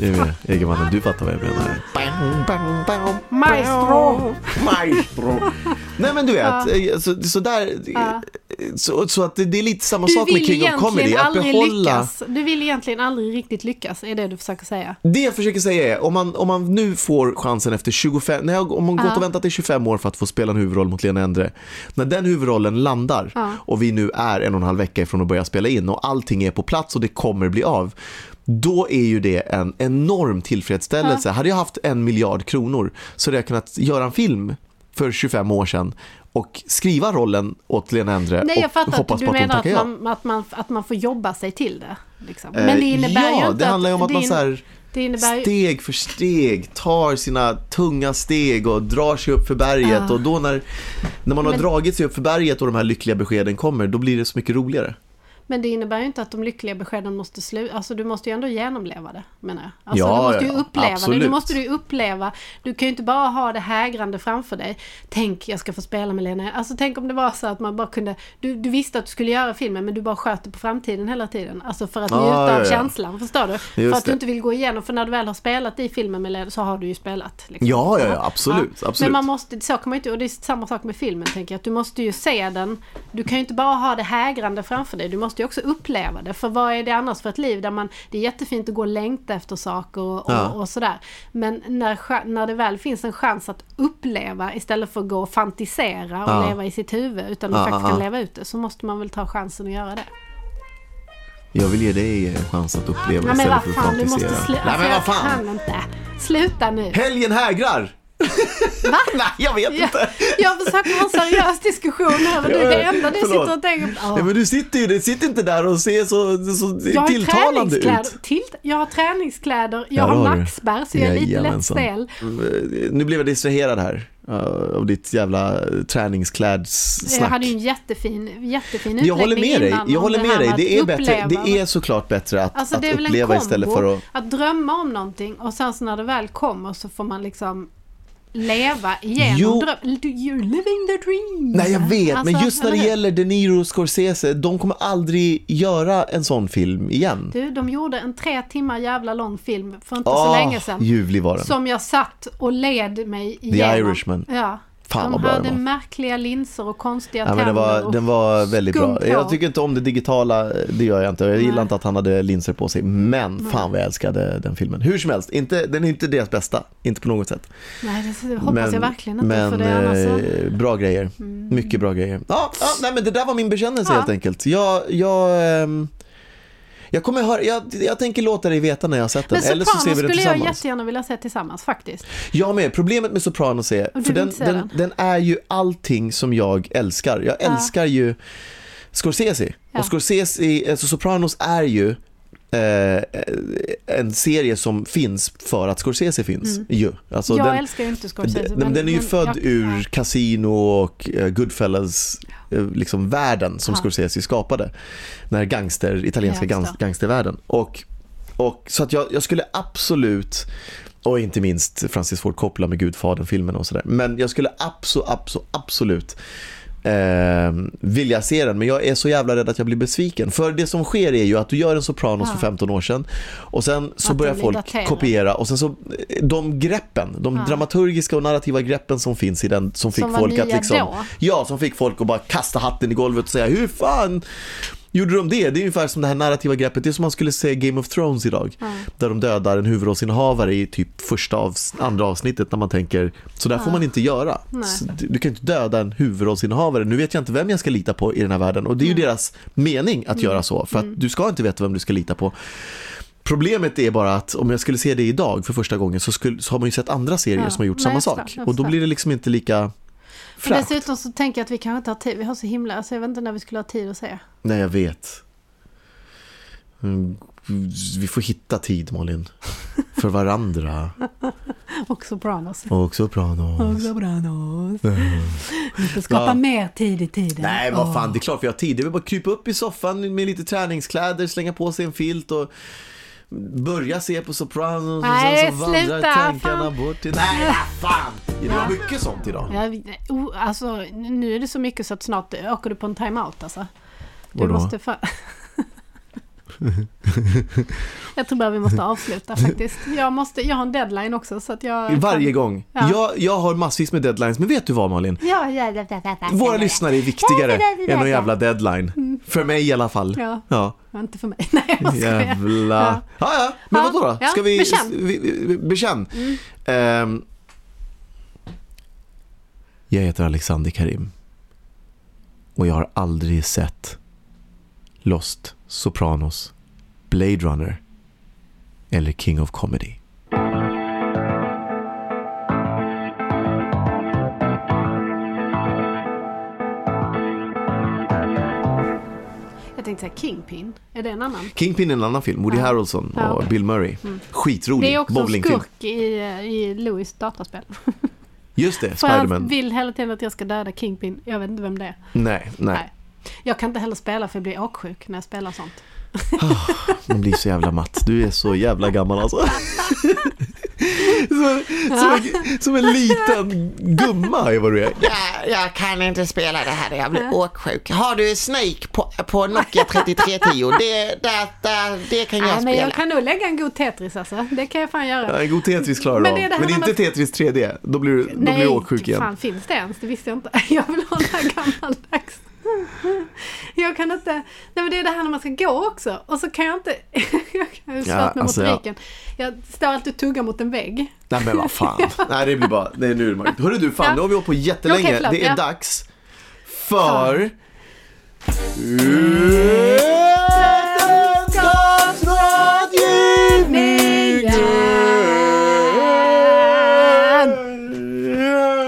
Jag är med, Egermannen, du fattar vad jag menar. Maestro Maestro Nej men du vet ja. så, så där ja. Så, så att det, det är lite samma du sak med King of Comedy. Att behålla... lyckas. Du vill egentligen aldrig riktigt lyckas, är det du försöker säga. Det jag försöker säga är, om man, om man nu får chansen efter tjugofem... Nej, om man gått uh. och väntat i tjugofem år för att få spela en huvudroll mot Lena Endre. När den huvudrollen landar uh. och vi nu är en och en halv vecka ifrån att börja spela in och allting är på plats och det kommer bli av, då är ju det en enorm tillfredsställelse. Uh. Hade jag haft en miljard kronor så hade jag kunnat göra en film för tjugofem år sedan och skriva rollen åt Lena Endre. Nej, jag fattar att du menar att, att, man, att, man, att man får jobba sig till det. Liksom. Men det innebär eh, ja, ju inte det handlar ju om att, att man in, så här, innebär... steg för steg tar sina tunga steg och drar sig upp för berget. Ah. Och då när, när man har Men... dragit sig upp för berget och de här lyckliga beskeden kommer, då blir det så mycket roligare. Men det innebär ju inte att de lyckliga beskeden måste sluta. Alltså du måste ju ändå genomleva det, menar jag. Alltså ja, du måste ju ja, uppleva absolut. det. Du måste ju uppleva. Du kan ju inte bara ha det hägrande framför dig. Tänk, jag ska få spela med Lena. Alltså tänk om det var så att man bara kunde... Du, du visste att du skulle göra filmen, men du bara sköt det på framtiden hela tiden. Alltså för att njuta ah, ja, ja. av känslan, förstår du? Just för att det. Du inte vill gå igenom. För när du väl har spelat i filmen med Lena så har du ju spelat. Liksom. Ja, ja, ja, absolut. Ja. absolut. Men man måste... Så kan man inte... Och det är samma sak med filmen, tänker jag. Att du måste ju se den. Du kan ju inte bara ha det hägrande framför dig. Du måste ju också uppleva det, för vad är det annars för ett liv där man, det är jättefint att gå och längta efter saker och, och, ja. och sådär, men när, när det väl finns en chans att uppleva istället för att gå och fantisera och ja. leva i sitt huvud, utan att ja, faktiskt ja. kan leva ute, så måste man väl ta chansen att göra det. Jag vill ge dig en chans att uppleva ja, istället för att fan, fantisera. Slu- Nej, men vad fan? Inte. Sluta nu. Helgen hägrar! Va? Nej, jag vet inte. Jag, jag försöker ha en seriös diskussion här, men du är det enda du sitter och tänker på. Nej, men du sitter ju, du sitter inte där och ser så, så tilltalande ut. Till, jag har träningskläder, jag ja, har nackspärr, så jag är lite lättstel. Nu blev jag distraherad här av ditt jävla träningsklädssnack. Jag hade ju en jättefin, jättefin utläggning. Jag håller med dig, jag håller med dig. Det är, bättre, det är såklart bättre att, alltså, att uppleva kombo, istället för att... att drömma om någonting, och sen så när det väl kommer så får man liksom... leva igenom dröm. You're living the dream. Nej, jag vet, alltså, men just när det gäller De Niro och Scorsese, de kommer aldrig göra en sån film igen. Du, de gjorde en tre timmar jävla lång film för inte oh, så länge sedan. Ljuvlig var den. Som jag satt och led mig igenom. The Irishman. Ja. Fan, de hade märkliga linser och konstiga ja, tänder. Den var, den var väldigt bra. Jag tycker inte om det digitala, det gör jag inte. Jag gillar Nej. inte att han hade linser på sig. Men Nej. fan vad jag älskade den filmen. Hur som helst, inte, den är inte deras bästa. Inte på något sätt. Nej, det hoppas men, jag verkligen inte. Men för det, eh, bra grejer, mm. mycket bra grejer. Ja, ja, nej, men det där var min bekännelse ja. helt enkelt. Jag... jag ehm... Jag, kommer höra, jag, jag tänker låta dig veta när jag har sett den. Men Sopranos, eller så ser vi den skulle jag jättegärna vilja se tillsammans faktiskt. Ja, men problemet med Sopranos är för den, den, den. den är ju allting som jag älskar. Jag ja. älskar ju Scorsese ja. och Scorsese, alltså Sopranos är ju eh, en serie som finns för att Scorsese finns mm. ju. Alltså, jag den, älskar ju inte Scorsese den, men, den är ju men, född jag, ur ja. Casino och uh, Goodfellas liksom världen som ja. Scorsese skapade, när gangster, italienska ja, gangstervärlden och, och så att jag, jag skulle absolut, och inte minst Francis Ford Coppola med Gudfadern filmen och sådär, men jag skulle absolut absolut, absolut eh, vilja se den, men jag är så jävla rädd att jag blir besviken, för det som sker är ju att du gör en Sopranos ja. för femton år sedan och sen så att börjar folk datera. kopiera, och sen så de greppen, de ja. dramaturgiska och narrativa greppen som finns i den, som fick som folk att liksom då. ja, som fick folk att bara kasta hatten i golvet och säga, hur fan gjorde de det? Det är ungefär som det här narrativa greppet. Det är som man skulle se Game of Thrones idag. Mm. Där de dödar en huvudrollsinnehavare i typ första av andra avsnittet, när man tänker, så där mm. får man inte göra. Så, du kan inte döda en huvudrollsinnehavare. Nu vet jag inte vem jag ska lita på i den här världen. Och det är ju mm. deras mening att mm. göra så. För att mm. du ska inte veta vem du ska lita på. Problemet är bara att om jag skulle se det idag för första gången, så, skulle, så har man ju sett andra serier mm. som har gjort Nej, samma sak. Och då blir det liksom inte lika... Och dessutom så tänker jag att vi kanske inte har tid. Vi har så himla, alltså jag vet inte när vi skulle ha tid att se. Nej, jag vet. Vi får hitta tid, Malin. För varandra. Och Sopranos. Och Sopranos. Och Sopranos. Vi får skapa ja. mer tid i tiden. Nej, vad fan, det är klart vi har tid. Det vill bara krypa upp i soffan med lite träningskläder, slänga på sig en filt och börja se på Sopranos. Nej, och sen så vandrar sluta, tankarna fan. bort till... Nej, fan! Det var mycket sånt idag. Ja, oh, alltså, nu är det så mycket så att snart åker du på en timeout, alltså. Du måste för... Jag tror bara vi måste avsluta faktiskt. Jag, måste, jag har en deadline också så att jag Varje kan... gång. Ja. Jag, jag har massvis med deadlines, men vet du vad, Malin? Ja, ja, ja, ja, ja. Våra lyssnare är viktigare ja, ja, ja, ja. än någon jävla deadline. Mm. För mig i alla fall. Ja. Ja. Inte för mig. Nej, jag jävla. Ja. Ja, ja. Men ja. Vadå då? Ska vi bekänn? Vi, bekänn. Mm. Um, jag heter Alexander Karim. Och jag har aldrig sett Lost, Sopranos, Blade Runner eller King of Comedy. Jag tänkte säga Kingpin, är det en annan? Kingpin är en annan film, Woody ja. Harrelson och ja, okay. Bill Murray. Mm. Skitrolig. Det är också en skurk i, i Louis dataspel. Just det, Spider-Man. För han vill hela tiden att jag ska döda Kingpin. Jag vet inte vem det är. Nej, nej. nej. Jag kan inte heller spela för jag blir åksjuk när jag spelar sånt. Oh, man blir så jävla matt. Du är så jävla gammal alltså. Så, som, som en liten gumma är vad du är. Jag, jag kan inte spela det här. Jag blir åksjuk. Har du Snake på, på Nokia trettiotre tio? Det, det, det, det kan jag ja, spela. Men jag kan nog lägga en god Tetris alltså. Det kan jag fan göra. Ja, en god Tetris klarar du av. Men, men inte man... Tetris tre D. Då blir du då blir åksjuk igen. Nej, fan finns det ens? Det visste jag inte. Jag vill ha den här gammaldags. Jag kan inte. Nej, men det är det här när man ska gå också. Och så kan jag inte. Jag kan ju slå ja, mig alltså mot riken. Jag... jag står alltid och tuggar mot en vägg. Nej men vad fan. Ja. Nej det blir bara. Det är nu det mörkt. Hörru du fan, ja. Nu har vi hållit på jättelänge. Okay, förlåt, det är ja. dags för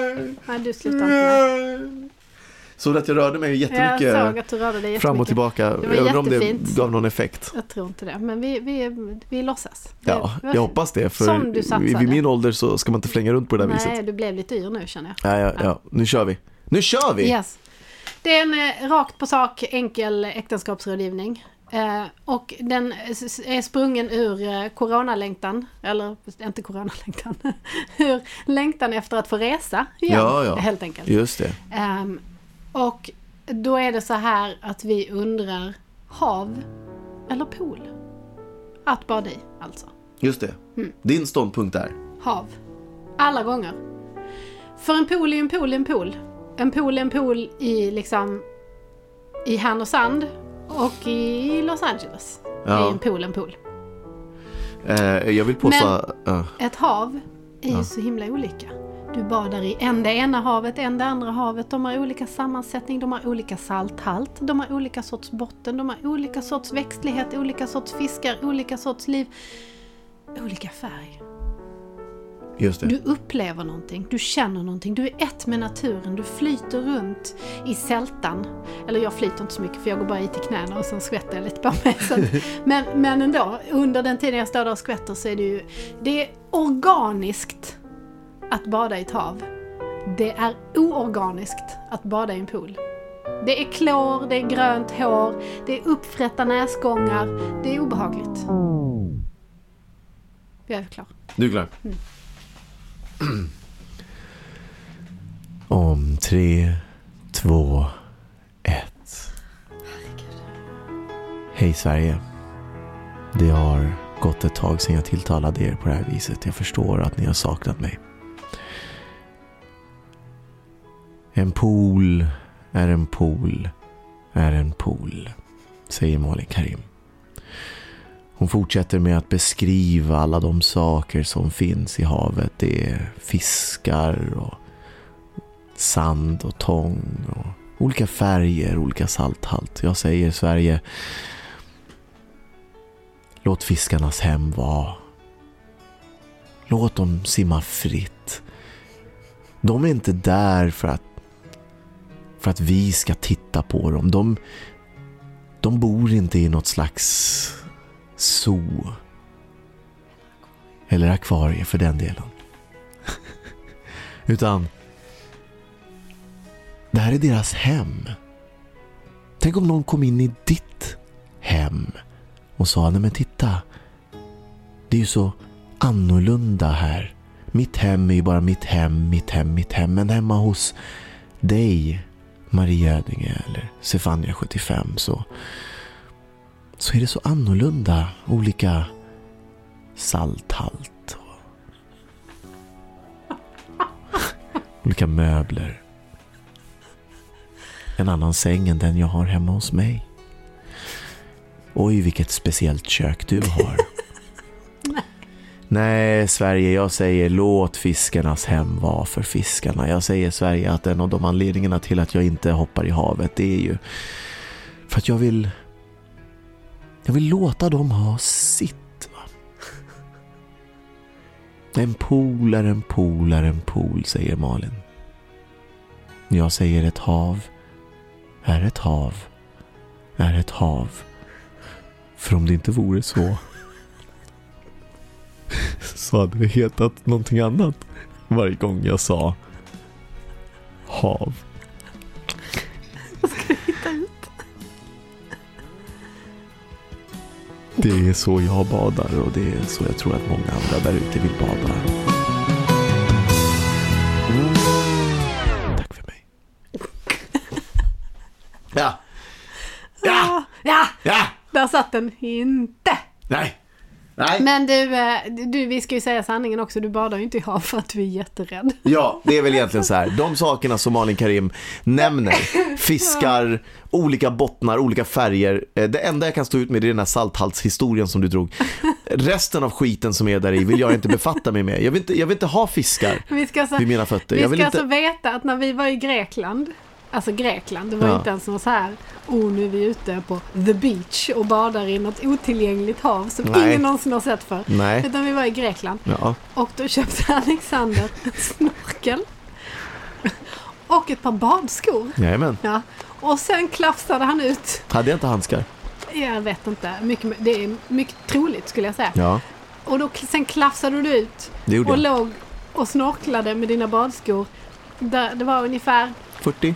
Vetenskapsrådgivningen. Nej du slutar inte. Så att jag rörde mig jättemycket, jättemycket fram och tillbaka. Det var jag undrar om det gav någon effekt. Jag tror inte det, men vi, vi, vi låtsas. Det, ja, jag hoppas det. För vid min ålder så ska man inte flänga runt på det där Nej, viset. Nej, du blev lite yr nu känner jag. Ja, ja, ja. ja, nu kör vi. Nu kör vi! Yes. Det är en rakt på sak, enkel äktenskapsrådgivning. Eh, och den är sprungen ur coronalängtan. Eller inte coronalängtan. Ur längtan efter att få resa igen, ja, ja. Helt enkelt. Just det. Eh, Och då är det så här att vi undrar hav eller pool? Att bada i, alltså. Just det. Mm. Din ståndpunkt är? Hav. Alla gånger. För en pool är en pool är en pool. En pool är en pool i liksom i Härnösand och i Los Angeles. Ja. Är en pool en pool. Eh, jag vill påstå... Men uh. ett hav är ju uh. så himla olika. Du badar i en det ena havet, en det andra havet. De har olika sammansättning, de har olika salthalt, de har olika sorts botten, de har olika sorts växtlighet, olika sorts fiskar, olika sorts liv, olika färg. Just det. Du upplever någonting, du känner någonting, du är ett med naturen, du flyter runt i sältan. Eller jag flyter inte så mycket för jag går bara i till knäna och sen skvätter jag lite på mig. Så att, men, men ändå, under den tiden jag står där och skvätter så är det ju, det är organiskt. Att bada i ett hav. Det är oorganiskt att bada i en pool. Det är klor, det är grönt hår, det är uppfrätta näsgångar. Det är obehagligt. Jag är klar. Du är klar. Mm. Om tre, två, ett. Herregud. Hej Sverige. Det har gått ett tag sedan jag tilltalade er på det här viset. Jag förstår att ni har saknat mig. En pool är en pool är en pool, säger Malin Karim. Hon fortsätter med att beskriva alla de saker som finns i havet. Det är fiskar och sand och tång och olika färger, olika salthalt. Jag säger Sverige, låt fiskarnas hem vara. Låt dem simma fritt. De är inte där för att För att vi ska titta på dem. De, de bor inte i något slags zoo. Eller akvarie för den delen. Utan det här är deras hem. Tänk om någon kom in i ditt hem och sa, nej men titta, det är ju så annorlunda här. Mitt hem är ju bara mitt hem, mitt hem, mitt hem. Men hemma hos dig, Marie Ödinge eller Stefania sjuttiofem, så så är det så annorlunda. Olika salthalt. Olika möbler. En annan säng än den jag har hemma hos mig. Oj, vilket speciellt kök du har. Nej. Nej, Sverige, jag säger låt fiskarnas hem vara för fiskarna. Jag säger, Sverige, att en av de anledningarna till att jag inte hoppar i havet, det är ju för att jag vill jag vill låta dem ha sitt. Va? En pool är en pool är en pool, säger Malin. Jag säger ett hav är ett hav är ett hav. För om det inte vore så så hade det hetat någonting annat varje gång jag sa hav. Vad ska du hitta ut? Det är så jag badar, och det är så jag tror att många andra där ute vill bada. Tack för mig. Ja. Ja. Ja. Ja. Där satt den inte. Nej. Nej. Men du, du, vi ska ju säga sanningen också. Du badar ju inte i hav för att du är jätterädd. Ja, det är väl egentligen så här. De sakerna som Malin Karim nämner, fiskar, olika bottnar, olika färger. Det enda jag kan stå ut med är den här salthaltshistorien som du drog. Resten av skiten som är där i vill jag inte befatta mig med. Jag vill inte, jag vill inte ha fiskar vi ska så, vid mina fötter. Vi ska inte... alltså veta att när vi var i Grekland, alltså Grekland, det var ja. inte ens något så här. Oh, nu är vi ute på the beach och badar i något otillgängligt hav som Nej. ingen någonsin har sett för. Nej. Utan vi var i Grekland. Ja. Och då köpte Alexander en snorkel och ett par badskor. Jajamän. Ja. Och sen klafsade han ut. Hade jag inte handskar? Jag vet inte. Mycket, det är mycket troligt, skulle jag säga. Ja. Och då, sen klafsade du ut och jag. låg och snorklade med dina badskor. Där, det var ungefär... fyrtio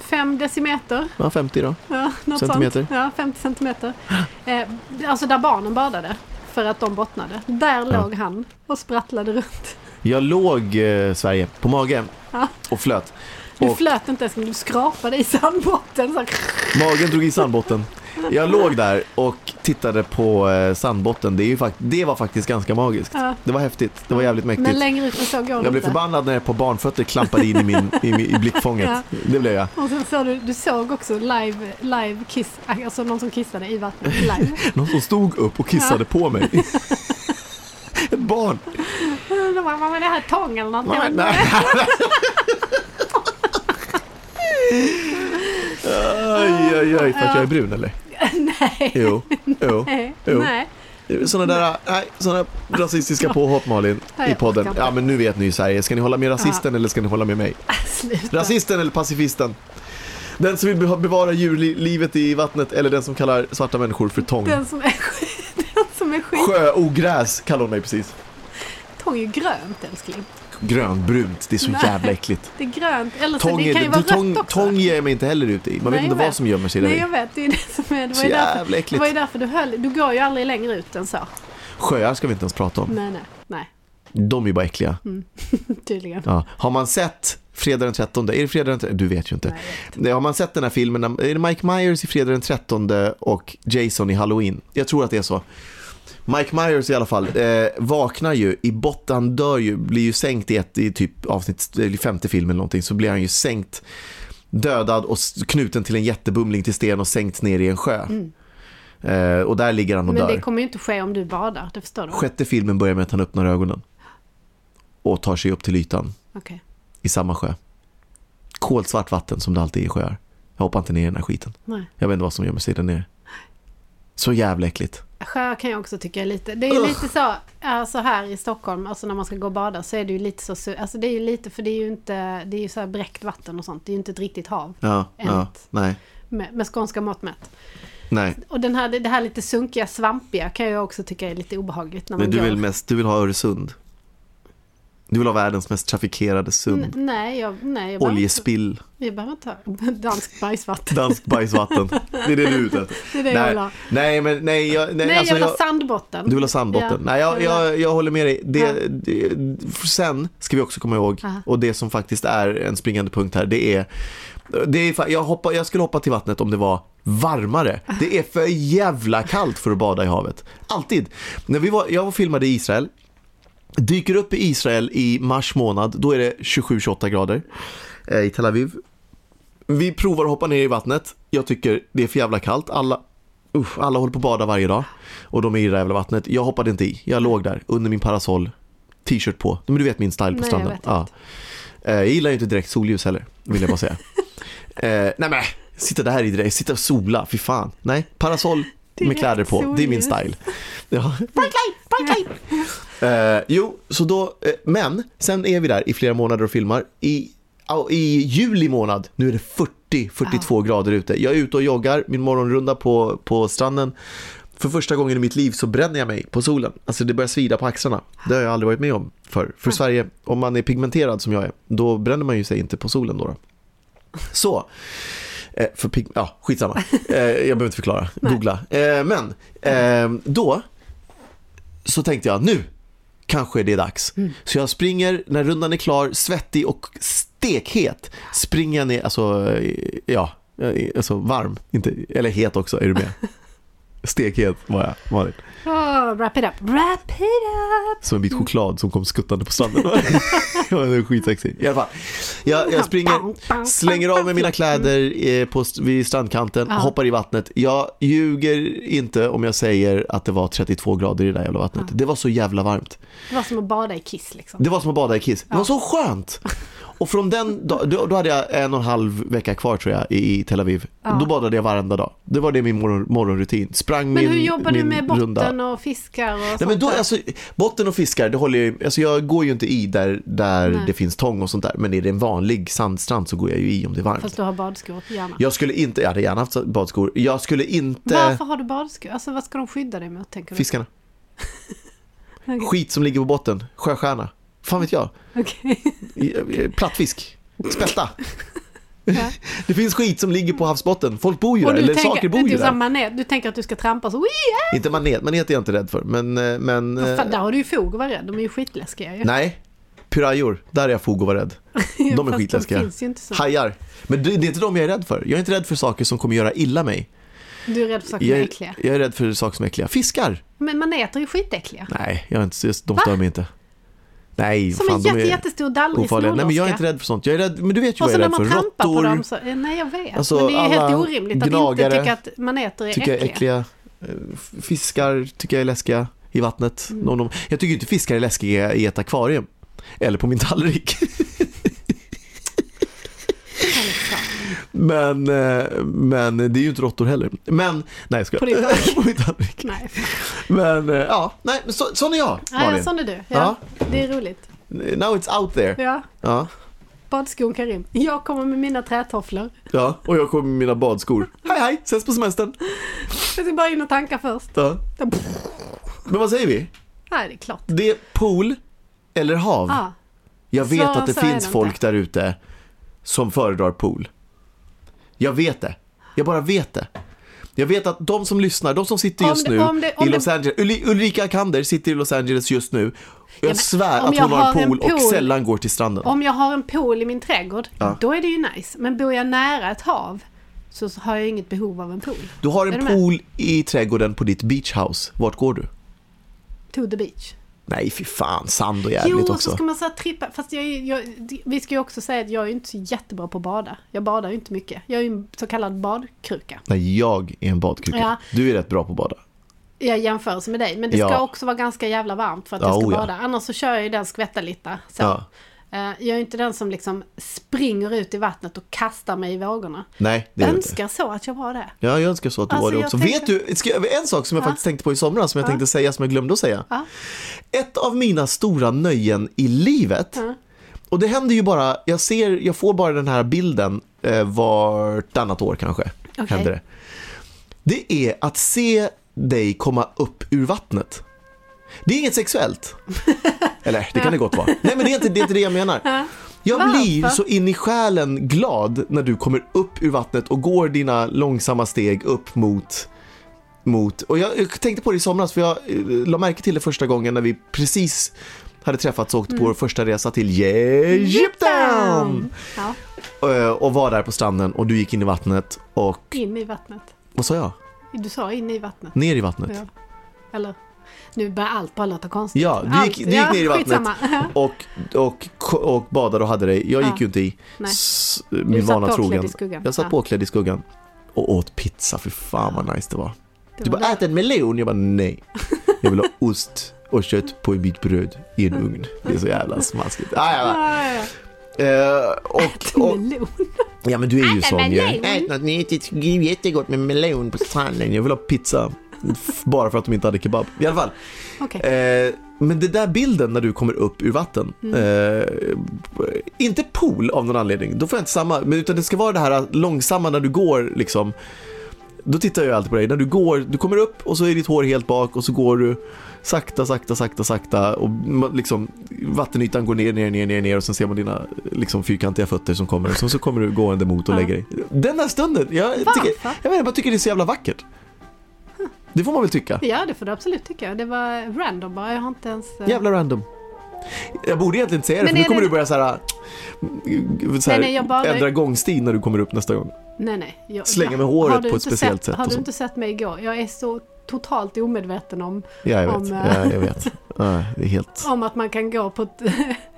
fem decimeter. Ja, femtio då. Ja, något centimeter. Sånt. Ja, femtio centimeter. Eh, alltså där barnen badade för att de bottnade. Där ja. låg han och sprattlade runt. Jag låg eh, Sverige på magen ja. och flöt. Du och... flöt inte ens, du skrapade i sandbotten. Så... magen drog i sandbotten. Jag låg där och tittade på eh, sandbotten. Det, är ju fakt- det var faktiskt ganska magiskt. Ja. Det var häftigt. Det var jävligt mäktigt. Men längre ut så går jag inte. Blev förbannad när jag på barnfötter klampade in i, min, i, i blickfånget. Ja. Det blev jag. Och sen såg du, du såg också live, live kiss. Alltså någon som kissade i vattnet. Live. Någon som stod upp och kissade ja. på mig. Ett barn. De bara, vad är det här? Tång eller något? Nej, nej. Aj, aj, aj, för att jag är brun eller? Nej. Jo, jo, nej, jo. Nej. Sådana där, nej, sådana rasistiska påhopp, Malin, i podden. Ja, men nu vet ni ju så här. Ska ni hålla med rasisten ja. eller ska ni hålla med mig? Sluta. Rasisten eller pacifisten? Den som vill bevara djurlivet i vattnet eller den som kallar svarta människor för tång? Den som är, den som är skit. Sjöogräs kallar hon mig precis. Tång är ju grönt, älskling. Grönbrunt, det är så Nej, jävla äckligt. Det är grönt, eller så tång, det kan ju vara tång, rött också. Tång ger jag mig inte heller ut i. Man Nej, vet inte vet. vad som gömmer sig där. Nej, jag vet, det är det som är. Det var ju därför, det var ju därför du höll. Du går ju aldrig längre ut än så. Sjöar ska vi inte ens prata om. Nej, nej, nej. De är ju bara äckliga. Mm. Tydligen. Ja. Har man sett Fredag den trettonde? Är det Fredag den trettonde? Du vet ju inte. Nej, har man sett den här filmen? Är det Mike Myers i Fredag den trettonde och Jason i Halloween? Jag tror att det är så. Mike Myers i alla fall eh, vaknar ju i botten, dör ju, blir ju sänkt i ett i typ avsnitt femtio film eller någonting, så blir han ju sänkt, dödad och knuten till en jättebumling till sten och sänkt ner i en sjö. Mm. Eh, och där ligger han och Men dör. Men det kommer ju inte ske om du badar, det förstår du. Sjätte filmen börjar med att han öppnar ögonen och tar sig upp till ytan. Okay. I samma sjö. Kolsvart vatten som det alltid är i sjöar. Jag hoppar inte ner i den här skiten. Nej. Jag vet inte vad som gör mig sig där nere. Så jävla äckligt. Sjö kan jag också tycka lite. Det är ju lite så, alltså här i Stockholm, alltså när man ska gå och bada så är det ju lite så, alltså det är ju lite, för det är ju inte, det är ju så här bräckt vatten och sånt. Det är ju inte ett riktigt hav. Ja, ja, nej. Med, med skånska mått mätt. Nej. Och den här, det här lite sunkiga, svampiga kan jag också tycka är lite obehagligt när man. Men du går. vill mest, du vill ha Öresund. Du vill ha världens mest trafikerade sund. N- nej, jag, nej, jag oljespill. Jag behöver inte dansk bajsvatten. Dansk bajsvatten. Det är det du är ute. Det är det jag vill ha. Nej, men nej, jag, nej, nej alltså, jag vill ha sandbotten. Du vill ha sandbotten. Ja. Nej, jag, jag, jag håller med dig. Det, ja. det, sen ska vi också komma ihåg, aha, och det som faktiskt är en springande punkt här, det är, det är jag, hoppa, jag skulle hoppa till vattnet om det var varmare. Det är för jävla kallt för att bada i havet. Alltid. När vi var, jag filmade i Israel. Dyker upp i Israel i mars månad, då är det tjugosju till tjugoåtta grader i Tel Aviv. Vi provar att hoppa ner i vattnet. Jag tycker det är för jävla kallt. Alla, usch, alla håller på att bada varje dag. Och de är i det jävla vattnet. Jag hoppade inte i. Jag låg där under min parasoll, t-shirt på. Men du vet min style på stranden. Nej, jag, ja. jag gillar ju inte direkt solljus heller, vill jag bara säga. eh, nej men, sitta där i direkt. Sitta och sola, fy fan. Nej, parasoll med kläder på. Det är min style. Ja. Uh, jo, så då, uh, men sen är vi där i flera månader och filmar. I, uh, i juli månad, nu är det fyrtio till fyrtiotvå oh. grader ute. Jag är ute och joggar, min morgonrunda på, på stranden. För första gången i mitt liv så bränner jag mig på solen. Alltså det börjar svida på axlarna. Det har jag aldrig varit med om förr. För oh. Sverige, om man är pigmenterad som jag är, då bränner man ju sig inte på solen då. då. Så... För pig- ja, skitsamma. eh, jag behöver inte förklara. Googla. Eh, men eh, då så tänkte jag, nu kanske är det dags. Mm. Så jag springer, när rundan är klar, svettig och stekhet, springer jag ner, alltså, ja, alltså varm, inte, eller het också, är du med? Stekhet var jag, Malin. Oh, wrap it up, wrap it up. Som en bit choklad som kom skuttande på stranden. Det var skitsexigt. I alla fall, jag, jag springer, slänger av med mina kläder eh, på, vid strandkanten, ah. hoppar i vattnet. Jag ljuger inte om jag säger att det var trettiotvå grader i det där jävla vattnet. ah. Det var så jävla varmt. Det var som att bada i kiss liksom. Det var som att bada i kiss, ah. det var så skönt. Och från den dag, då, då hade jag en och en halv vecka kvar tror jag i Tel Aviv. Ja. Då badade jag varenda dag. Det var det min morgon, morgonrutin. Sprang men min, hur jobbar min du med botten runda. Och fiskar och nej, sånt men då, alltså, botten och fiskar, det håller jag, alltså, jag går ju inte i där, där det finns tång och sånt där. Men är det en vanlig sandstrand så går jag ju i om det är varmt. Fast du har badskor, gärna. Jag skulle inte, jag hade gärna haft badskor. Jag skulle inte... Varför har du badskor? Alltså vad ska de skydda dig med? Tänker du? Fiskarna. Okay. Skit som ligger på botten. Sjöstjärna. Fan vet jag. Okay. Plattfisk. Spälta. Ja. Det finns skit som ligger på havsbotten. Folk bor ju där, eller tänker, saker bor ju där. Manet. Du tänker att du ska trampa så. Yeah! Inte manet, manet är jag inte rädd för. Men, men, ja, fan, där har du ju fog och var rädd. De är ju skitläskiga ju. Nej, pyrajor, där är jag fog och var rädd. De är skitläskiga. De hajar. Men det, det är inte de jag är rädd för. Jag är inte rädd för saker som kommer göra illa mig. Du är rädd för saker som är äckliga. Jag är rädd för saker som är äckliga. Fiskar. Men maneter är ju skitäckliga. Nej, jag är inte, de stör mig inte. Nej, som fan, en jätte, de är jättestor dallrig snorloska. Nej, men jag är inte rädd för sånt. Jag är rädd, men du vet ju vad jag är rädd för. Och så när man trampar på dem så, nej jag vet. Alltså, men det är ju helt orimligt att inte tycka att maneter är äckliga. Tycker äckliga. Fiskar tycker jag är läskiga i vattnet. Mm. Jag tycker inte fiskar är läskiga i ett akvarium. Eller på min tallrik. Men, men det är ju inte råttor heller. Men, nej ska jag ska nej. Men ja, nej, så, sån är jag, Malin. Ja, sån är du, ja, ja. Det är roligt. Now it's out there, ja. Ja. Badskon Karim. Jag kommer med mina trätofflor. Ja, och jag kommer med mina badskor. Hej hej, ses på semestern. Jag ska bara in och tanka först, ja. Men vad säger vi? Nej, det är klart. Det är pool eller hav, ja. Jag vet så, att det finns det folk där ute som föredrar pool. Jag vet det. Jag bara vet det. Jag vet att de som lyssnar, de som sitter just om det, nu om det, om i Los Angeles. Ul- Ulrika Kander sitter i Los Angeles just nu. Jag ja, svär att hon har en pool, en pool och sällan går till stranden. Om jag har en pool i min trädgård, ja, då är det ju nice. Men bor jag nära ett hav så har jag inget behov av en pool. Du har en är pool i trädgården på ditt beachhouse. Vart går du? To the beach. Nej, fy fan, sand och jävligt jo, också. Jo, så ska man så här trippa. Fast jag, jag, vi ska ju också säga att jag är inte så jättebra på att bada. Jag badar ju inte mycket. Jag är en så kallad badkruka. Nej, jag är en badkruka. Ja. Du är rätt bra på att bada. Jag jämför med dig. Men det ska ja. också vara ganska jävla varmt för att ja, jag ska oh, bada. Ja. Annars så kör jag ju den skvätta lite. Så. Ja. Jag är inte den som liksom springer ut i vattnet och kastar mig i vågorna. Nej, det är jag önskar inte. Så att jag var det. Ja, jag önskar så att du alltså, var det också. Tänkte... Vet du, ska jag, en sak som jag ja. faktiskt tänkte på i somras som jag ja. tänkte säga, som jag glömde att säga. Ja. Ett av mina stora nöjen i livet, ja. och det händer ju bara, jag ser, jag får bara den här bilden eh, vartannat år kanske, okay. händer det. Det är att se dig komma upp ur vattnet. Det är inget sexuellt. Eller det kan det gott vara. Nej, men det är inte det, är inte det jag menar. Jag blir så in i själen glad när du kommer upp ur vattnet och går dina långsamma steg upp mot... mot. Och jag, jag tänkte på det i somras, för jag la märke till det första gången när vi precis hade träffats och åkt mm. på vår första resa till Egypten. Ja. Och, och var där på stranden och du gick in i vattnet och... In i vattnet. Vad sa jag? Du sa in i vattnet. Ner i vattnet. Ja. Eller... Nu börjar allt bara låta konstigt. Ja, du gick, du gick ja, ner i vattnet och, och, och badade och hade dig. Jag gick ja. ju inte i s, min vana trogen. Jag satt ja. påklädd i skuggan och åt pizza. För fan vad nice det var. Det du var bara, ät en melon. Jag bara, nej. Jag vill ha ost och kött på en bit bröd i en ugn. Det är så jävla smaskigt. Ah, ja, ja. Uh, och, ät en melon. Och, ja, men du är ju sån. Ät något nyttigt. Det är jättegott med melon på stranden. Jag vill ha pizza. Bara för att de inte hade kebab i alla fall. Okay. eh, Men det där bilden när du kommer upp ur vatten mm. eh, inte pool av någon anledning. Då får jag inte samma. Men utan det ska vara det här långsamma när du går liksom. Då tittar jag alltid på dig. När du går, du kommer upp och så är ditt hår helt bak. Och så går du sakta, sakta, sakta, sakta. Och liksom vattenytan går ner, ner, ner, ner, ner. Och sen ser man dina liksom, fyrkantiga fötter som kommer. Och sen så kommer du gående mot och lägger dig. Den där stunden, jag tycker, jag menar, jag tycker det är så jävla vackert. Det får man väl tycka. Ja, det får du absolut tycka. Det var random bara, jag har inte ens... Jävla random. Jag borde egentligen inte säga det, men för nu kommer det... du börja så här, så här nej, nej, jag bara... ändra gångstil när du kommer upp nästa gång. Nej, nej. Jag... Slänga med håret på ett speciellt sett, sätt. Har du inte sett mig igår? Jag är så totalt omedveten om... Ja, jag vet. Om, ja, jag vet. Ja, det är helt... om att man kan gå på ett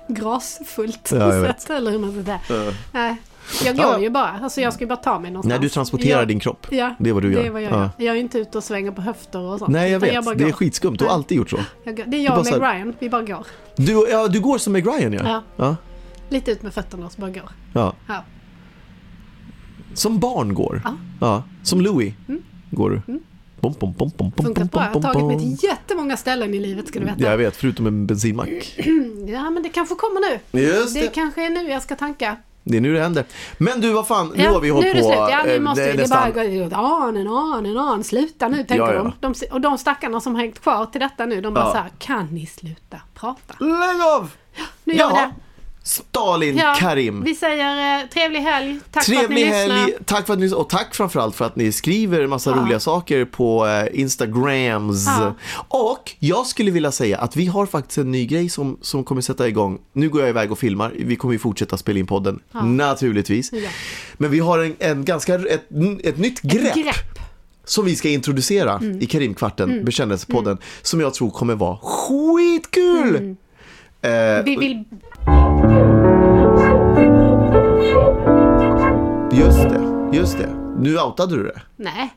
grasfullt ja, sätt eller något där. Ja. Nej. Jag går ja. ju bara, alltså jag ska ju bara ta mig någonstans. Nej, du transporterar jag, din kropp, ja, det är vad du gör, det är vad jag, ja. gör. Jag är inte ute och svänger på höfter och sånt. Nej, jag vet, jag det är skitskumt, du har alltid gjort så. jag, Det är jag och Meg Ryan, vi bara går. Du, ja, du går som Meg Ryan, ja. Ja. ja Lite ut med fötterna och så bara går. Ja, ja. Som barn går ja. Ja. Som Louis mm. går du mm. Bom, bom, bom, bom, bom, bom, bom, jag har tagit mig till jättemånga ställen i livet, ska du veta. Jag vet, förutom en bensinmack. Ja, men det kanske kommer nu. Just det. Det kanske är nu jag ska tanka. Det är nu det händer. Men du, vad fan, nu ja, har vi hållit på. Nu är det slut, ja, nu måste det, det nästan... bara gå an, an, an, an, sluta nu, tänker ja, ja. De. de. Och de stackarna som har hängt kvar till detta nu, de bara ja. så här, kan ni sluta prata? Lägg av! Ja, nu gör ja. det. Stalin, ja, Karim. Vi säger eh, trevlig helg. Tack trevlig för att ni helg. Lyssnar. Tack för att ni, och tack framförallt för att ni skriver en massa ja. roliga saker på eh, Instagrams. Ja. Och jag skulle vilja säga att vi har faktiskt en ny grej som, som kommer sätta igång. Nu går jag iväg och filmar. Vi kommer ju fortsätta spela in podden, ja. naturligtvis. Ja. Men vi har en, en ganska, ett, ett nytt grepp. Ett grepp. Som vi ska introducera mm. i Karimkvarten, mm. bekännelsepodden. Mm. Som jag tror kommer vara skitkul. Mm. Eh, vi vill... Just det, just det. Nu outade du det. Nej.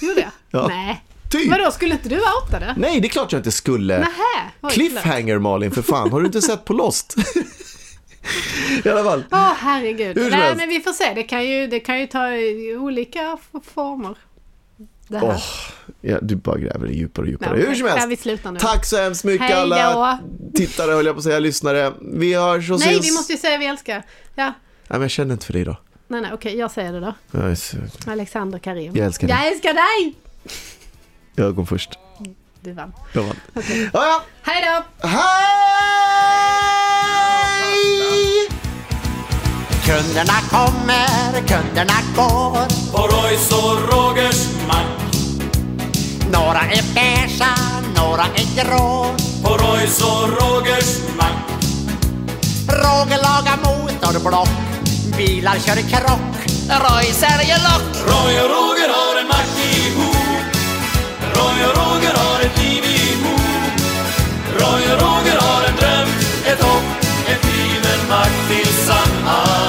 Gjorde jag? Ja. Nej. Typ. Vadå, skulle inte du outa det? Nej, det är klart jag inte skulle. Nähä. Cliffhanger, Malin, för fan. Har du inte sett på Lost? I alla fall. Åh, herregud. Nej, men vi får se. Det kan ju, det kan ju ta olika former. Oh, ja, du bara gräver det djupare och djupare. Nej, hur som helst. Tack så hemskt mycket. Hejdå. Alla tittare, höll jag på att säga, lyssnare. Vi hörs och ses. Nej, vi måste ju säga vi älskar. Ja. Nej, men jag känner inte för dig då. Nej, nej, okej, jag säger det då. Jag Alexander Karim. Jag älskar dig. Jag älskar dig. Jag kom först. Du vann. Jag vann. Okay. Ja, ja. Hej då. Hej! Kunderna kommer, kunderna går. På Royce och Rogers mack. Några är beiga, några är grå. På Royce och Rogers mack. Roger lagar motorblock. Bilar kör krock. Roy säljer lock. Roy och Roger har en mack ihop. Roy och Roger har ett liv ihop. Roy och Roger har en dröm, ett hopp. En driven mack tillsammans.